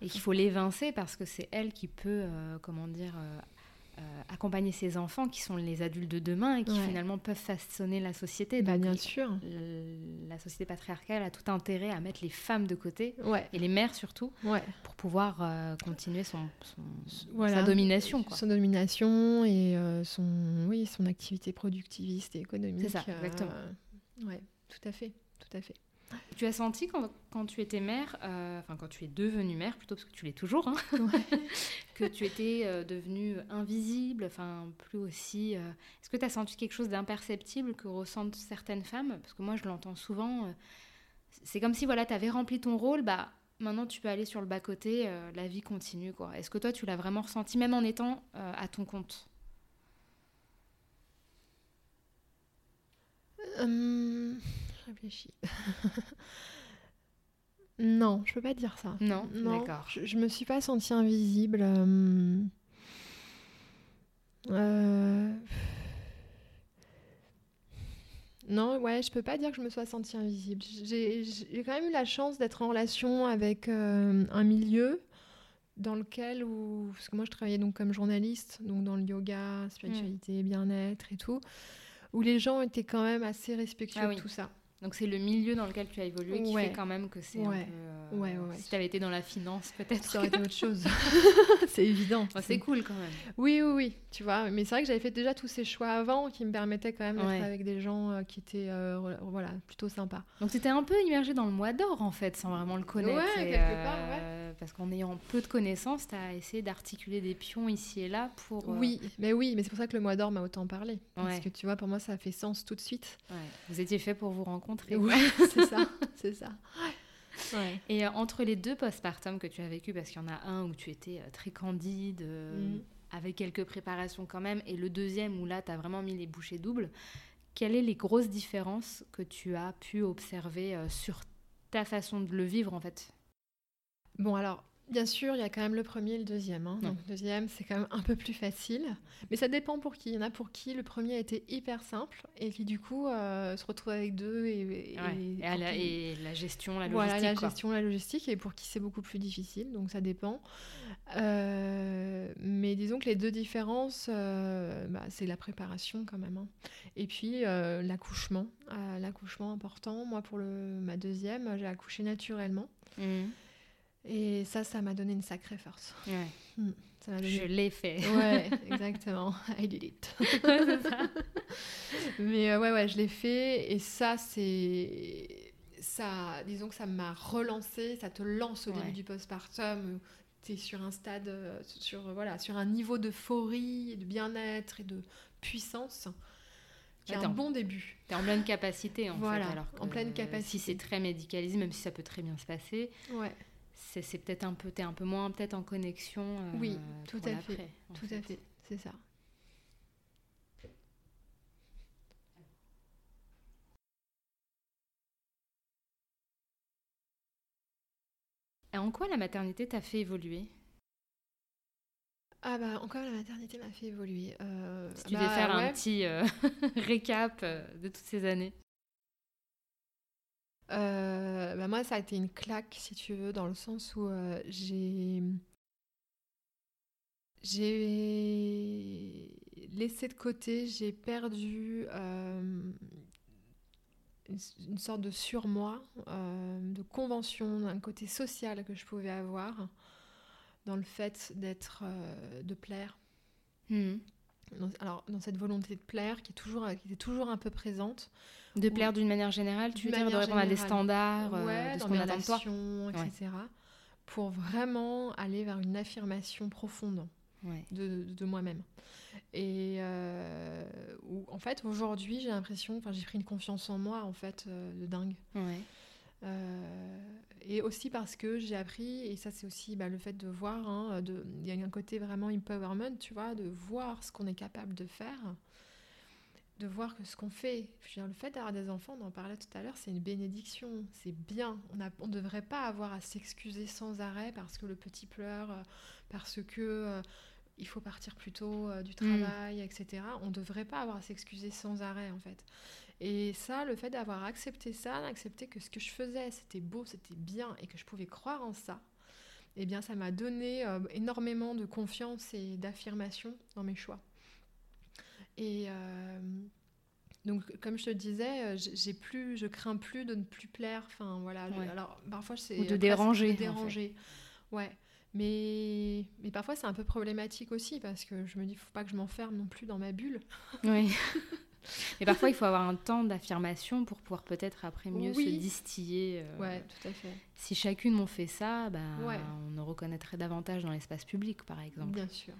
et qu'il faut l'évincer parce que c'est elle qui peut, accompagner ses enfants qui sont les adultes de demain et qui finalement peuvent façonner la société. Donc, bien sûr. La société patriarcale a tout intérêt à mettre les femmes de côté, et les mères surtout, pour pouvoir continuer sa domination. Son domination et son activité productiviste et économique. C'est ça, exactement. Oui, tout à fait. Tu as senti quand tu étais mère, quand tu es devenue mère plutôt, parce que tu l'es toujours, hein, que tu étais devenue invisible, plus aussi... Est-ce que tu as senti quelque chose d'imperceptible que ressentent certaines femmes ? Parce que moi, je l'entends souvent. C'est comme si tu avais rempli ton rôle, maintenant tu peux aller sur le bas-côté, la vie continue, quoi. Est-ce que toi, tu l'as vraiment ressenti, même en étant à ton compte ? Réfléchis. Non, je peux pas dire ça. Non. D'accord. Je me suis pas sentie invisible. Non, je peux pas dire que je me sois sentie invisible. J'ai quand même eu la chance d'être en relation avec un milieu dans lequel parce que moi je travaillais donc comme journaliste, donc dans le yoga, spiritualité, bien-être et tout, où les gens étaient quand même assez respectueux de tout ça. Donc, c'est le milieu dans lequel tu as évolué qui fait quand même que c'est un peu... Si tu avais été dans la finance, peut-être... Ça aurait été autre chose. C'est évident. C'est cool, quand même. Oui. Tu vois, mais c'est vrai que j'avais fait déjà tous ces choix avant qui me permettaient quand même d'être avec des gens qui étaient plutôt sympas. Donc, tu étais un peu immergée dans le mois d'or, en fait, sans vraiment le connaître. Oui, quelque part, Parce qu'en ayant peu de connaissances, tu as essayé d'articuler des pions ici et là pour... Oui, mais c'est pour ça que le mois d'or m'a autant parlé. Parce que, tu vois, pour moi, ça a fait sens tout de suite. Vous étiez fait pour vous rencontrer. Oui, c'est ça. Ouais. Et entre les deux postpartum que tu as vécu, parce qu'il y en a un où tu étais très candide, avec quelques préparations quand même, et le deuxième où là, tu as vraiment mis les bouchées doubles, quelles sont les grosses différences que tu as pu observer sur ta façon de le vivre, en fait? Bon, alors... Bien sûr, il y a quand même le premier et le deuxième. Hein. Donc, le deuxième, c'est quand même un peu plus facile. Mais ça dépend pour qui. Il y en a pour qui le premier a été hyper simple et qui, du coup, se retrouve avec deux. Et la gestion, la logistique. Voilà, gestion, la logistique. Et pour qui c'est beaucoup plus difficile. Donc, ça dépend. Mais disons que les deux différences, c'est la préparation quand même. Hein. Et puis, l'accouchement. L'accouchement important. Moi, pour ma deuxième, j'ai accouché naturellement. Mmh. Et ça m'a donné une sacrée force. Ouais. Ça m'a donné... Je l'ai fait. Ouais, exactement. I did it. C'est ça. Mais je l'ai fait. Et ça, disons que ça m'a relancée. Ça te lance au début du postpartum. T'es sur un stade, sur un niveau d'euphorie, de bien-être et de puissance. C'est un bon début. T'es en pleine capacité, en fait. Alors que, en pleine capacité. Si c'est très médicalisé, même si ça peut très bien se passer. Ouais. C'est peut-être t'es un peu moins peut-être en connexion. Oui, tout à fait. Tout à fait, c'est ça. Et en quoi la maternité t'a fait évoluer ? Ah bah, encore la maternité m'a fait évoluer. Si tu devais faire un petit récap de toutes ces années. Moi, ça a été une claque, si tu veux, dans le sens où j'ai laissé de côté, j'ai perdu une sorte de surmoi, de convention, d'un côté social que je pouvais avoir dans le fait d'être, de plaire. Mmh. Alors, dans cette volonté de plaire qui était toujours un peu présente. De plaire d'une manière générale, tu veux dire de répondre à des standards, de ce qu'on attend de toi, etc. Pour vraiment aller vers une affirmation profonde de moi-même. Et en fait, aujourd'hui, j'ai l'impression, j'ai pris une confiance en moi, en fait, de dingue. Ouais. Et aussi parce que j'ai appris, et ça c'est aussi le fait de voir, il y a un côté vraiment empowerment, tu vois, de voir ce qu'on est capable de faire, de voir que ce qu'on fait, je veux dire, le fait d'avoir des enfants, on en parlait tout à l'heure, c'est une bénédiction, c'est bien, on devrait pas avoir à s'excuser sans arrêt parce que le petit pleure, parce que il faut partir plus tôt du travail, etc. On devrait pas avoir à s'excuser sans arrêt, en fait. Et ça, le fait d'avoir accepté ça, d'accepter que ce que je faisais, c'était beau, c'était bien, et que je pouvais croire en ça, eh bien, ça m'a donné énormément de confiance et d'affirmation dans mes choix. Et donc, comme je te disais, je crains plus de ne plus plaire. Enfin, voilà. Alors, parfois, c'est... Ou de déranger. De déranger, en fait. Ouais. Mais parfois, c'est un peu problématique aussi, parce que je me dis, faut pas que je m'enferme non plus dans ma bulle. Oui. Et parfois, il faut avoir un temps d'affirmation pour pouvoir peut-être après mieux se distiller. Oui, tout à fait. Si chacune on fait ça, on nous reconnaîtrait davantage dans l'espace public, par exemple. Bien sûr.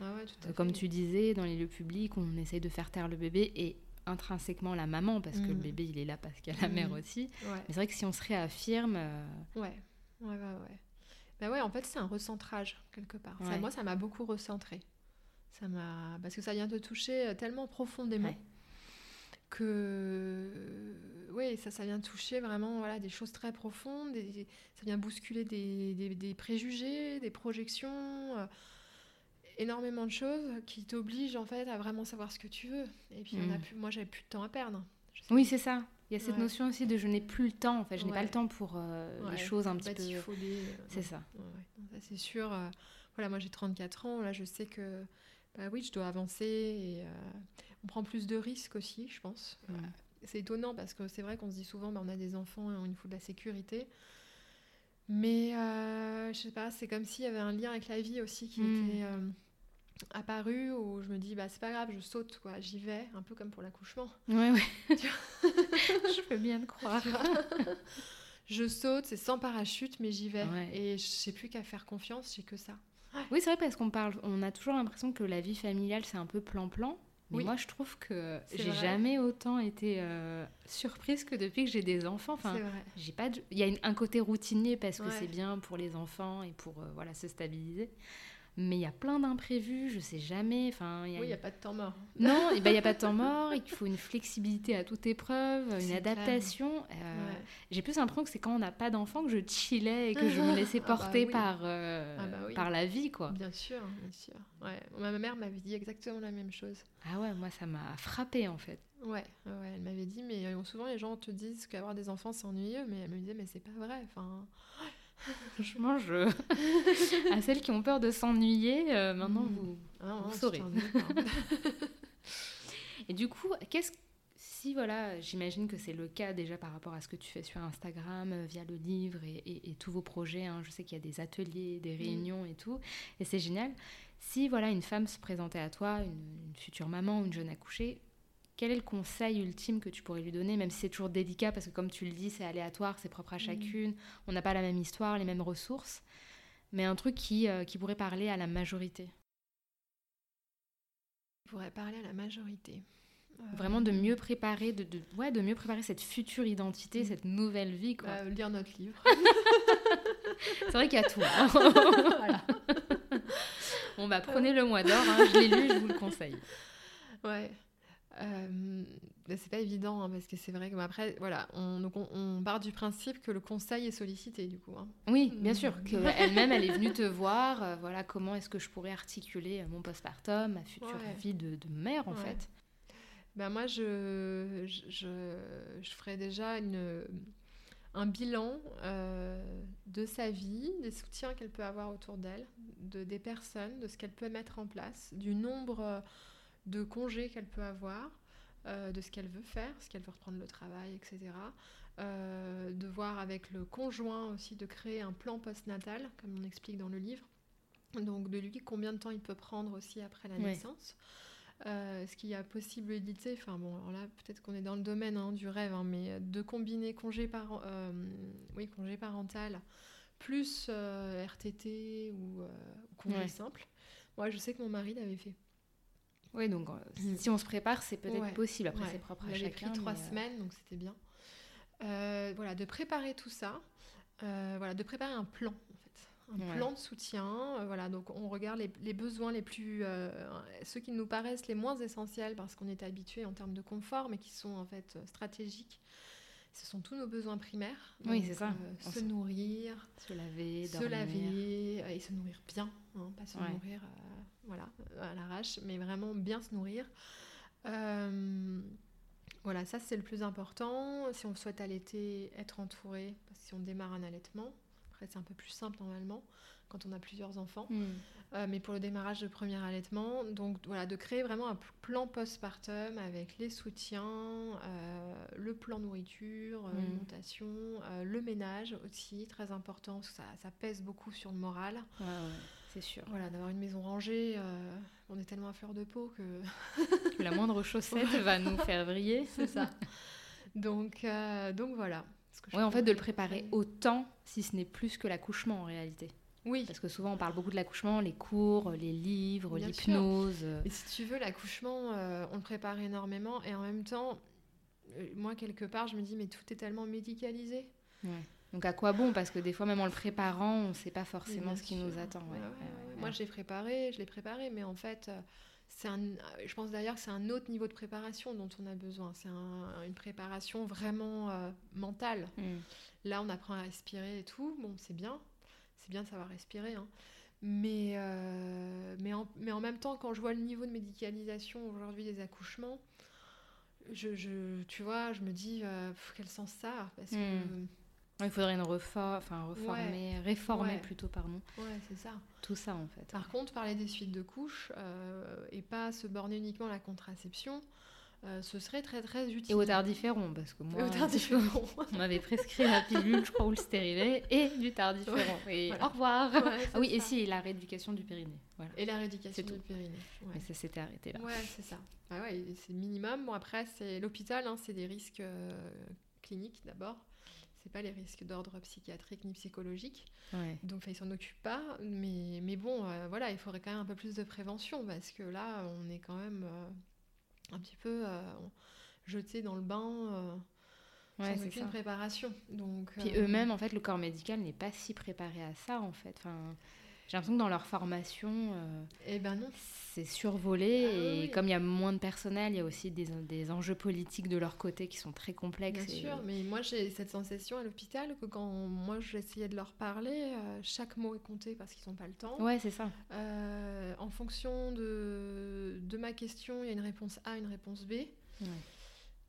Ah ouais, tout à fait. Comme tu disais, dans les lieux publics, on essaye de faire taire le bébé et intrinsèquement la maman, parce que le bébé, il est là parce qu'il y a la mère aussi. Ouais. Mais c'est vrai que si on se réaffirme... en fait, c'est un recentrage, quelque part. Ouais. Moi, ça m'a beaucoup recentrée. Parce que ça vient te toucher tellement profondément. Ouais. Ça vient toucher vraiment des choses très profondes, ça vient bousculer des préjugés, des projections, énormément de choses qui t'obligent en fait à vraiment savoir ce que tu veux. Et puis moi j'avais plus de temps à perdre. Oui, c'est ça. Il y a cette notion aussi de je n'ai plus le temps, en fait, je n'ai pas le temps pour les choses un petit peu. C'est ça. Ouais. Ça c'est sûr. Moi j'ai 34 ans, là je sais que je dois avancer et on prend plus de risques aussi, je pense. Ouais. C'est étonnant parce que c'est vrai qu'on se dit souvent on a des enfants et il faut de la sécurité. Mais je sais pas, c'est comme s'il y avait un lien avec la vie aussi qui était apparu où je me dis c'est pas grave, je saute quoi, j'y vais, un peu comme pour l'accouchement. Ouais. Je peux bien te croire. Je saute, c'est sans parachute mais j'y vais et je sais plus qu'à faire confiance, j'ai que ça. Oui, c'est vrai parce qu'on a toujours l'impression que la vie familiale c'est un peu plan-plan. Mais oui. Moi, je trouve que j'ai jamais autant été surprise que depuis que j'ai des enfants. Enfin, c'est vrai. J'ai pas de... Il y a un côté routinier parce que c'est bien pour les enfants et pour se stabiliser. Mais il y a plein d'imprévus, je sais jamais. Enfin, il n'y a pas de temps mort. Non, il n'y a pas de temps mort. Il faut une flexibilité à toute épreuve, une adaptation. J'ai plus l'impression que c'est quand on n'a pas d'enfant que je chillais et que je me laissais porter par la vie, quoi. Bien sûr, bien sûr. Ouais. Ma mère m'avait dit exactement la même chose. Ah ouais, moi ça m'a frappée en fait. Ouais, elle m'avait dit, mais souvent les gens te disent qu'avoir des enfants c'est ennuyeux, mais elle me disait mais c'est pas vrai. Enfin. Franchement, à celles qui ont peur de s'ennuyer, maintenant vous saurez. Et du coup, j'imagine que c'est le cas déjà par rapport à ce que tu fais sur Instagram, via le livre et tous vos projets. Hein. Je sais qu'il y a des ateliers, des réunions et tout, et c'est génial. Si une femme se présentait à toi, une future maman ou une jeune accouchée, quel est le conseil ultime que tu pourrais lui donner, même si c'est toujours délicat, parce que comme tu le dis, c'est aléatoire, c'est propre à chacune, on n'a pas la même histoire, les mêmes ressources, mais un truc qui pourrait parler à la majorité. Vraiment de mieux préparer cette future identité, cette nouvelle vie, quoi. Lire notre livre. C'est vrai qu'il y a tout. Hein. Voilà. Bon, prenez Le Mois d'or, hein. Je l'ai lu, je vous le conseille. Ouais. C'est pas évident hein, parce que c'est vrai que après on part du principe que le conseil est sollicité du coup hein. Oui bien sûr qu'elle-même elle est venue te voir comment est-ce que je pourrais articuler mon postpartum, ma future vie de mère en fait. Moi je ferais déjà un bilan de sa vie, des soutiens qu'elle peut avoir autour d'elle, des personnes, de ce qu'elle peut mettre en place, du nombre de congés qu'elle peut avoir, de ce qu'elle veut faire, ce qu'elle veut reprendre le travail, etc. De voir avec le conjoint aussi, de créer un plan postnatal, comme on explique dans le livre. Donc de lui, combien de temps il peut prendre aussi après la naissance. Est-ce qu'il y a possibilité, peut-être qu'on est dans le domaine du rêve, mais de combiner congé parental plus RTT ou congé simple. Moi, je sais que mon mari l'avait fait. Oui, donc si on se prépare, c'est peut-être possible. Après, c'est propre à chacun. J'ai pris 3 semaines, donc c'était bien. De préparer tout ça, de préparer un plan, en fait. Un plan de soutien. Donc on regarde les besoins les plus... ceux qui nous paraissent les moins essentiels, parce qu'on est habitué en termes de confort, mais qui sont en fait stratégiques. Ce sont tous nos besoins primaires. Donc, oui, c'est ça. Se nourrir, se laver, dormir. Et se nourrir bien, pas se nourrir... à l'arrache, mais vraiment bien se nourrir. Ça c'est le plus important. Si on souhaite allaiter, être entouré, parce que si on démarre un allaitement, après c'est un peu plus simple normalement, quand on a plusieurs enfants, mais pour le démarrage de premier allaitement, donc de créer vraiment un plan postpartum avec les soutiens, le plan nourriture, l'alimentation, le ménage aussi, très important, parce que ça pèse beaucoup sur le moral. Ouais, ouais. C'est sûr. D'avoir une maison rangée, on est tellement à fleur de peau que la moindre chaussette va nous faire vriller. C'est ça. Donc voilà. De le préparer autant, si ce n'est plus que l'accouchement en réalité. Oui. Parce que souvent on parle beaucoup de l'accouchement, les cours, les livres, bien l'hypnose. Sûr. Et si tu veux, l'accouchement, on le prépare énormément. Et en même temps, moi quelque part, je me dis mais tout est tellement médicalisé. Ouais. Donc à quoi bon ? Parce que des fois, même en le préparant, on ne sait pas forcément ce qui nous attend. Ouais. Moi, je l'ai préparé, mais en fait, je pense d'ailleurs que c'est un autre niveau de préparation dont on a besoin. C'est une préparation vraiment mentale. Là, on apprend à respirer et tout. Bon, c'est bien de savoir respirer, hein. Mais en même temps, quand je vois le niveau de médicalisation aujourd'hui des accouchements, je me dis quel sens ça a ? Parce que il faudrait réformer plutôt, pardon. Ouais, c'est ça. Tout ça, en fait. Par contre, parler des suites de couches et pas se borner uniquement à la contraception, ce serait très, très utile. Et au Tardiféron, parce que moi, on m'avait prescrit la pilule, je crois, ou le stérilet, et du Tardiféron. Ouais. Et au revoir. Ouais, et la rééducation du périnée. Voilà. Et la rééducation du périnée. Ouais. Mais ça s'était arrêté là. Ouais, c'est ça. Bah ouais, c'est minimum. Bon, après, c'est l'hôpital, hein, c'est des risques cliniques, d'abord. C'est pas les risques d'ordre psychiatrique ni psychologique, donc ils s'en occupent pas, mais bon, il faudrait quand même un peu plus de prévention, parce que là on est quand même un petit peu jetés dans le bain sans aucune préparation. Donc, Puis eux-mêmes, en fait, le corps médical n'est pas si préparé à ça, en fait. Enfin, j'ai l'impression que dans leur formation, eh ben non. C'est survolé. Et comme il y a moins de personnel, il y a aussi des enjeux politiques de leur côté qui sont très complexes. Bien sûr, mais moi j'ai cette sensation à l'hôpital que quand moi j'essayais de leur parler, chaque mot est compté parce qu'ils n'ont pas le temps. Ouais, c'est ça. En fonction de ma question, il y a une réponse A, une réponse B. Ouais.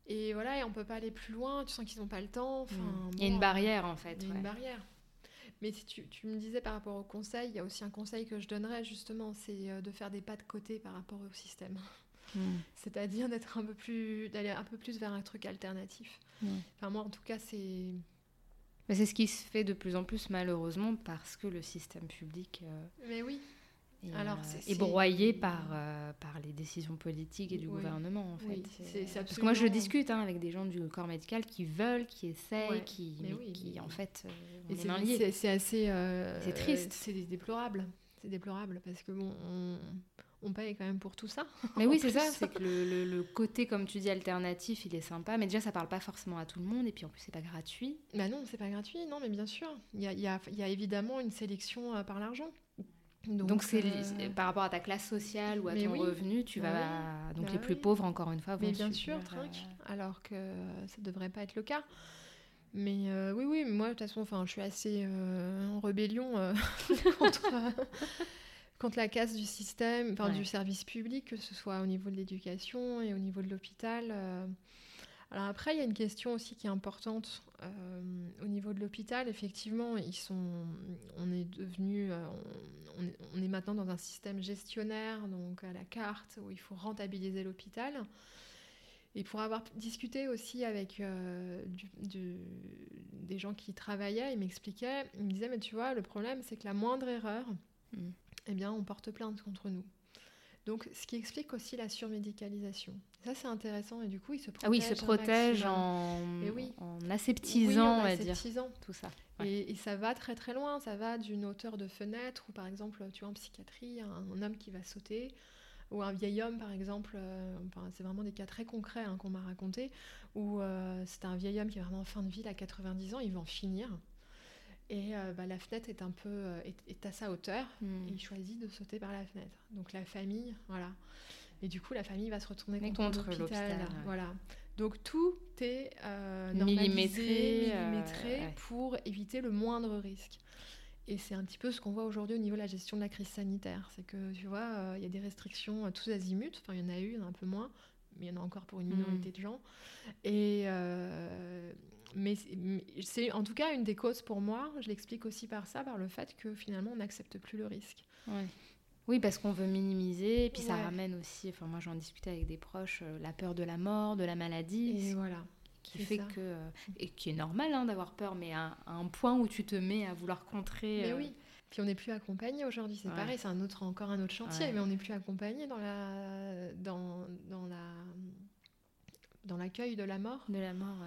Et voilà, et on ne peut pas aller plus loin, tu sens qu'ils n'ont pas le temps. Enfin, il y a une barrière en fait. Il y a une barrière. Mais si tu me disais par rapport au conseil, il y a aussi un conseil que je donnerais justement, c'est de faire des pas de côté par rapport au système. Mmh. C'est-à-dire d'aller un peu plus vers un truc alternatif. Mmh. Enfin, moi, en tout cas, c'est... Mais c'est ce qui se fait de plus en plus, malheureusement, parce que le système public Mais oui. est broyé par les décisions politiques et du gouvernement, en fait. Oui, c'est absolument... Parce que moi, je discute avec des gens du corps médical qui veulent, qui essaient, qui en fait... Et c'est assez... c'est triste. C'est déplorable. C'est déplorable, parce que bon, on paye quand même pour tout ça. Mais oui, c'est ça. C'est que le côté, comme tu dis, alternatif, il est sympa. Mais déjà, ça parle pas forcément à tout le monde. Et puis, en plus, c'est pas gratuit. Bah non, c'est pas gratuit. Non, mais bien sûr. Il y a évidemment une sélection par l'argent. Donc c'est par rapport à ta classe sociale ou à ton revenu, tu vas donc les plus pauvres encore une fois vont. Mais bien sûr, trinque. Alors que ça devrait pas être le cas. Mais oui, moi de toute façon, enfin, je suis assez en rébellion contre la casse du système, enfin du service public, que ce soit au niveau de l'éducation et au niveau de l'hôpital. Alors après, il y a une question aussi qui est importante au niveau de l'hôpital. Effectivement, on est maintenant dans un système gestionnaire, donc à la carte, où il faut rentabiliser l'hôpital. Et pour avoir discuté aussi avec des gens qui travaillaient, ils m'expliquaient, ils me disaient, mais tu vois, le problème, c'est que la moindre erreur, eh bien, on porte plainte contre nous. Donc, ce qui explique aussi la surmédicalisation. Ça, c'est intéressant. Et du coup, ils se protègent. Ah oui, ils se protègent en aseptisant, on va dire. Tout ça. Ouais. Et ça va très, très loin. Ça va d'une hauteur de fenêtre, ou par exemple, tu vois, en psychiatrie, un homme qui va sauter, ou un vieil homme, par exemple. Enfin, c'est vraiment des cas très concrets qu'on m'a racontés, où c'est un vieil homme qui est vraiment en fin de vie, à 90 ans, il va en finir. Et la fenêtre est un peu est à sa hauteur, et il choisit de sauter par la fenêtre. Donc la famille, voilà. Et du coup, la famille va se retourner contre l'hôpital. Voilà. Donc tout est millimétré pour éviter le moindre risque. Et c'est un petit peu ce qu'on voit aujourd'hui au niveau de la gestion de la crise sanitaire. C'est que, tu vois, il y a des restrictions tous azimuts. Enfin, il y en a eu, il y en a un peu moins, mais il y en a encore pour une minorité de gens. Et... Mais c'est en tout cas une des causes pour moi, je l'explique aussi par le fait que finalement on n'accepte plus le risque. Ouais. Oui, parce qu'on veut minimiser, et puis ça ramène aussi, enfin moi j'en discutais avec des proches, la peur de la mort, de la maladie, et voilà, qui fait ça. Que, et qui est normal d'avoir peur, mais à un point où tu te mets à vouloir contrer... Mais oui, puis on n'est plus accompagné aujourd'hui, c'est pareil, c'est encore un autre chantier, mais on n'est plus accompagné dans l'accueil de la mort. De la mort,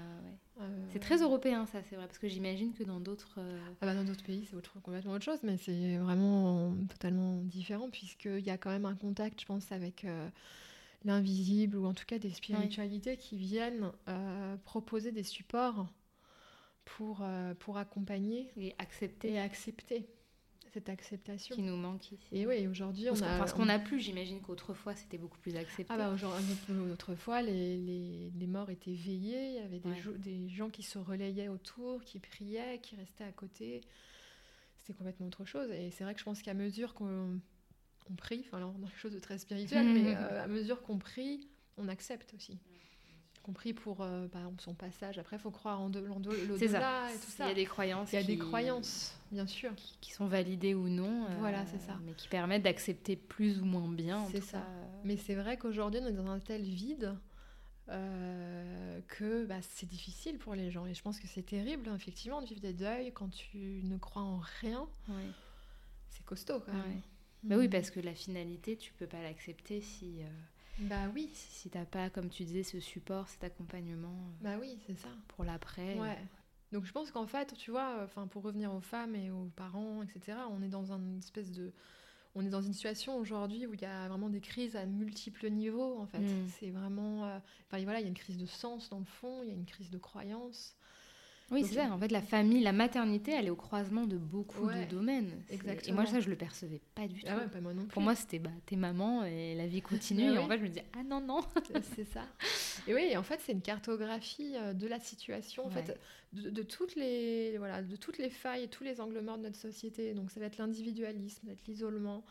c'est très européen, ça, c'est vrai, parce que j'imagine que dans d'autres... dans d'autres pays, c'est complètement autre chose, mais c'est vraiment totalement différent, puisqu'il y a quand même un contact, je pense, avec l'invisible, ou en tout cas des spiritualités qui viennent proposer des supports pour accompagner... Et accepter. Cette acceptation qui nous manque ici. Et oui, aujourd'hui parce qu'on n'a plus, j'imagine qu'autrefois c'était beaucoup plus accepté. Autrefois les morts étaient veillés, il y avait des gens qui se relayaient autour, qui priaient, qui restaient à côté. C'était complètement autre chose, et c'est vrai que je pense qu'à mesure qu'on prie, enfin là on a quelque chose de très spirituel, mais à mesure qu'on prie, on accepte aussi. Compris pour par exemple son passage. Après, il faut croire en l'au-delà et tout ça. Il y a des croyances. Bien sûr. Qui sont validées ou non. Voilà, c'est ça. Mais qui permettent d'accepter plus ou moins bien. C'est ça. Mais c'est vrai qu'aujourd'hui, on est dans un tel vide que c'est difficile pour les gens. Et je pense que c'est terrible, effectivement, de vivre des deuils quand tu ne crois en rien. Ouais. C'est costaud, quand même. Ouais. Bah oui, parce que la finalité, tu peux pas l'accepter si... Si t'as pas, comme tu disais, ce support, cet accompagnement. C'est ça. Pour l'après. Ouais. Donc je pense qu'en fait, tu vois, pour revenir aux femmes et aux parents, etc., on est dans une espèce de... on est dans une situation aujourd'hui où il y a vraiment des crises à multiples niveaux, en fait. C'est vraiment... enfin, voilà, il y a une crise de sens, dans le fond, il y a une crise de croyance. Oui, donc, c'est ça. En fait, la famille, la maternité, elle est au croisement de beaucoup de domaines. Exactement. Et moi, ça, je le percevais pas du tout. Ah ouais, pas moi non plus. Pour moi, c'était, t'es maman et la vie continue. Et en fait, je me disais, ah non, non. C'est ça. Et oui, en fait, c'est une cartographie de la situation, en fait, de toutes les, voilà, de toutes les failles et tous les angles morts de notre société. Donc, ça va être l'individualisme, ça va être l'isolement.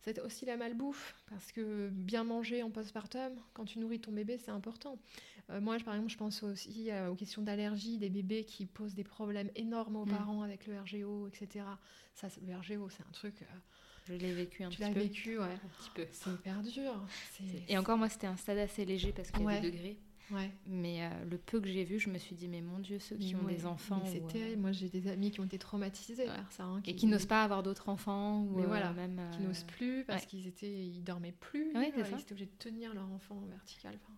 Ça va être aussi la malbouffe, parce que bien manger en postpartum, quand tu nourris ton bébé, c'est important. Moi, par exemple, je pense aussi aux questions d'allergie des bébés qui posent des problèmes énormes aux parents avec le RGO, etc. Ça, le RGO, c'est un truc... je l'ai vécu un petit peu. Tu l'as vécu, ouais. Un petit peu. C'est hyper dur. Et encore, moi, c'était un stade assez léger, parce qu'il y a des degrés. Ouais. Mais le peu que j'ai vu, je me suis dit, mais mon Dieu, ceux qui ont des enfants... C'est terrible. Moi, j'ai des amis qui ont été traumatisés par ça. Hein, qui n'osent pas avoir d'autres enfants. Ou voilà, même, qui n'osent plus parce qu'ils dormaient plus. Ouais, ils étaient obligés de tenir leur enfant en vertical. Enfin,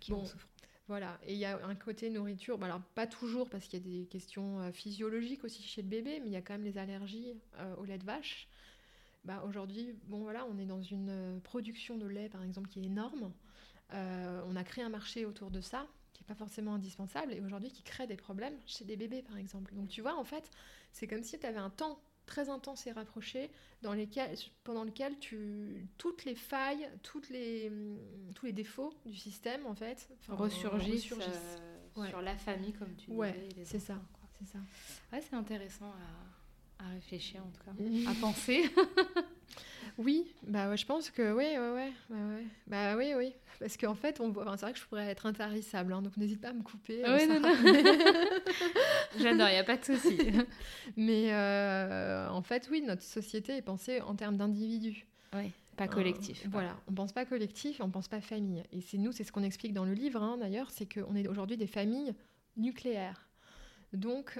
qui en souffrent. Voilà. Et il y a un côté nourriture. Bon, alors, pas toujours, parce qu'il y a des questions physiologiques aussi chez le bébé, mais il y a quand même les allergies au lait de vache. Aujourd'hui, on est dans une production de lait, par exemple, qui est énorme. On a créé un marché autour de ça qui n'est pas forcément indispensable et aujourd'hui qui crée des problèmes chez des bébés, par exemple. Donc tu vois, en fait, c'est comme si tu avais un temps très intense et rapproché pendant lequel toutes les failles, tous les défauts du système, en fait, ressurgissent sur la famille, comme tu disais. C'est ça. Ouais, c'est intéressant à réfléchir, en tout cas, à penser. Oui, je pense que oui, parce qu'en fait, on voit, c'est vrai que je pourrais être intarissable, hein, donc n'hésite pas à me couper. Oui, non, j'adore, il n'y a pas de souci. Mais en fait, oui, notre société est pensée en termes d'individus. Oui, pas collectif. Voilà, on ne pense pas collectif, on ne pense pas famille. Et c'est ce qu'on explique dans le livre, hein, d'ailleurs, c'est qu'on est aujourd'hui des familles nucléaires. Donc,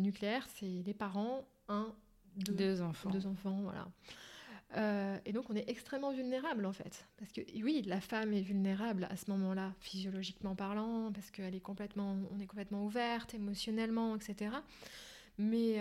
nucléaire, c'est les parents, deux enfants, voilà. Et donc on est extrêmement vulnérable, en fait, parce que oui, la femme est vulnérable à ce moment-là, physiologiquement parlant, parce qu'elle est on est complètement ouverte émotionnellement, etc. Mais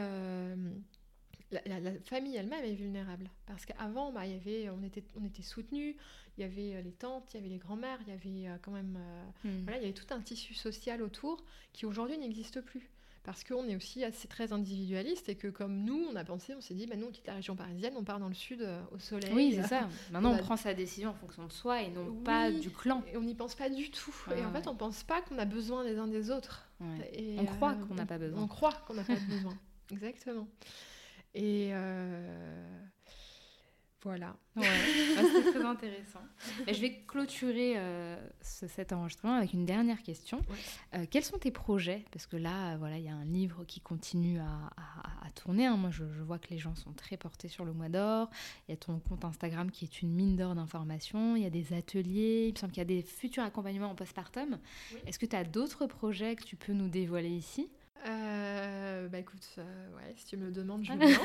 la famille elle-même est vulnérable, parce qu'avant on était soutenus, il y avait les tantes, il y avait les grands-mères, il y avait quand même il y avait tout un tissu social autour qui aujourd'hui n'existe plus. Parce qu'on est aussi assez très individualiste et que comme nous, on s'est dit, nous on quitte la région parisienne, on part dans le sud au soleil. Oui, c'est ça. Maintenant, on prend sa décision en fonction de soi et non pas du clan. Et on n'y pense pas du tout. Et en fait, on ne pense pas qu'on a besoin les uns des autres. Ouais. Et on croit qu'on n'a pas besoin. On croit qu'on n'a pas besoin. Exactement. Et voilà. Ouais. C'est très intéressant. Je vais clôturer cet enregistrement avec une dernière question. Ouais. Quels sont tes projets ? Parce que là, il y a un livre qui continue à tourner. Hein. Moi, je vois que les gens sont très portés sur le Mois d'or. Il y a ton compte Instagram qui est une mine d'or d'informations. Il y a des ateliers. Il me semble qu'il y a des futurs accompagnements en postpartum. Oui. Est-ce que tu as d'autres projets que tu peux nous dévoiler ici ? Écoute, si tu me le demandes, je veux bien.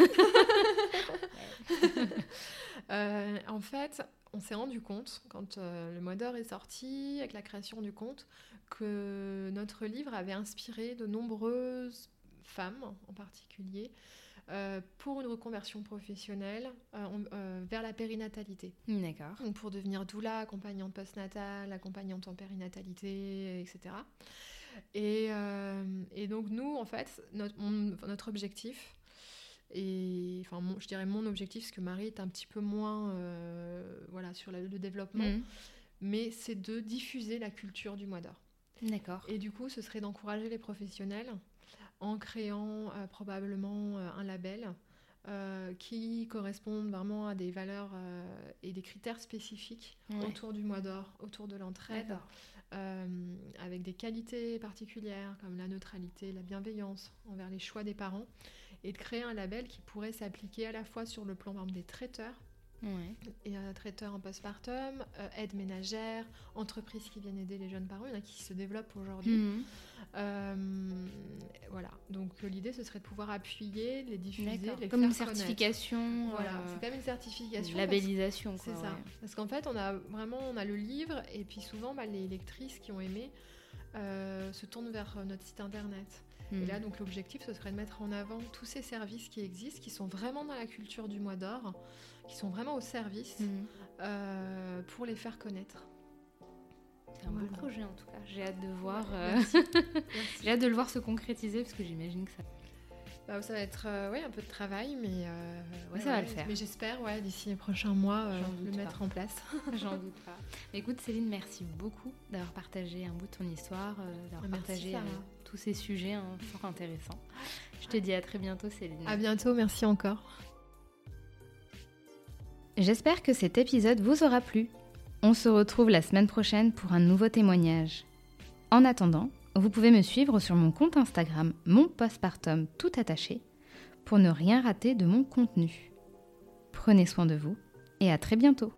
En fait, on s'est rendu compte, quand le Mois d'or est sorti, avec la création du compte, que notre livre avait inspiré de nombreuses femmes, en particulier, pour une reconversion professionnelle vers la périnatalité. D'accord. Donc pour devenir doula, accompagnante postnatale, accompagnante en périnatalité, etc. Et donc nous, en fait, notre objectif, je dirais mon objectif, parce que Marie est un petit peu moins sur le développement, mais c'est de diffuser la culture du Mois d'or. D'accord. Et du coup, ce serait d'encourager les professionnels en créant probablement un label qui correspondent vraiment à des valeurs et des critères spécifiques autour du Mois d'or, autour de l'entraide, avec des qualités particulières comme la neutralité, la bienveillance envers les choix des parents, et de créer un label qui pourrait s'appliquer à la fois sur le plan des traiteurs, et traiteurs en postpartum, aides ménagères, entreprises qui viennent aider les jeunes parents, il y en a qui se développent aujourd'hui. Donc l'idée, ce serait de pouvoir appuyer, les diffuser, les comme faire connaître. Comme une certification. Voilà, c'est comme une certification. Labellisation, quoi. C'est ça. Parce qu'en fait, on a le livre, et puis souvent, les lectrices qui ont aimé se tournent vers notre site internet. Et là, donc, l'objectif, ce serait de mettre en avant tous ces services qui existent, qui sont vraiment dans la culture du Mois d'or, qui sont vraiment au service pour les faire connaître. C'est un beau projet, en tout cas. J'ai hâte de voir. Merci. J'ai hâte de le voir se concrétiser, parce que j'imagine que ça... Bah, ça va être un peu de travail, mais ça va le faire. Mais j'espère, d'ici les prochains mois, le mettre en place. J'en doute pas. Mais écoute, Céline, merci beaucoup d'avoir partagé un bout de ton histoire, d'avoir partagé tous ces sujets fort intéressants. Je te dis à très bientôt, Céline. À bientôt, merci encore. J'espère que cet épisode vous aura plu. On se retrouve la semaine prochaine pour un nouveau témoignage. En attendant, vous pouvez me suivre sur mon compte Instagram, mon postpartum tout attaché, pour ne rien rater de mon contenu. Prenez soin de vous et à très bientôt.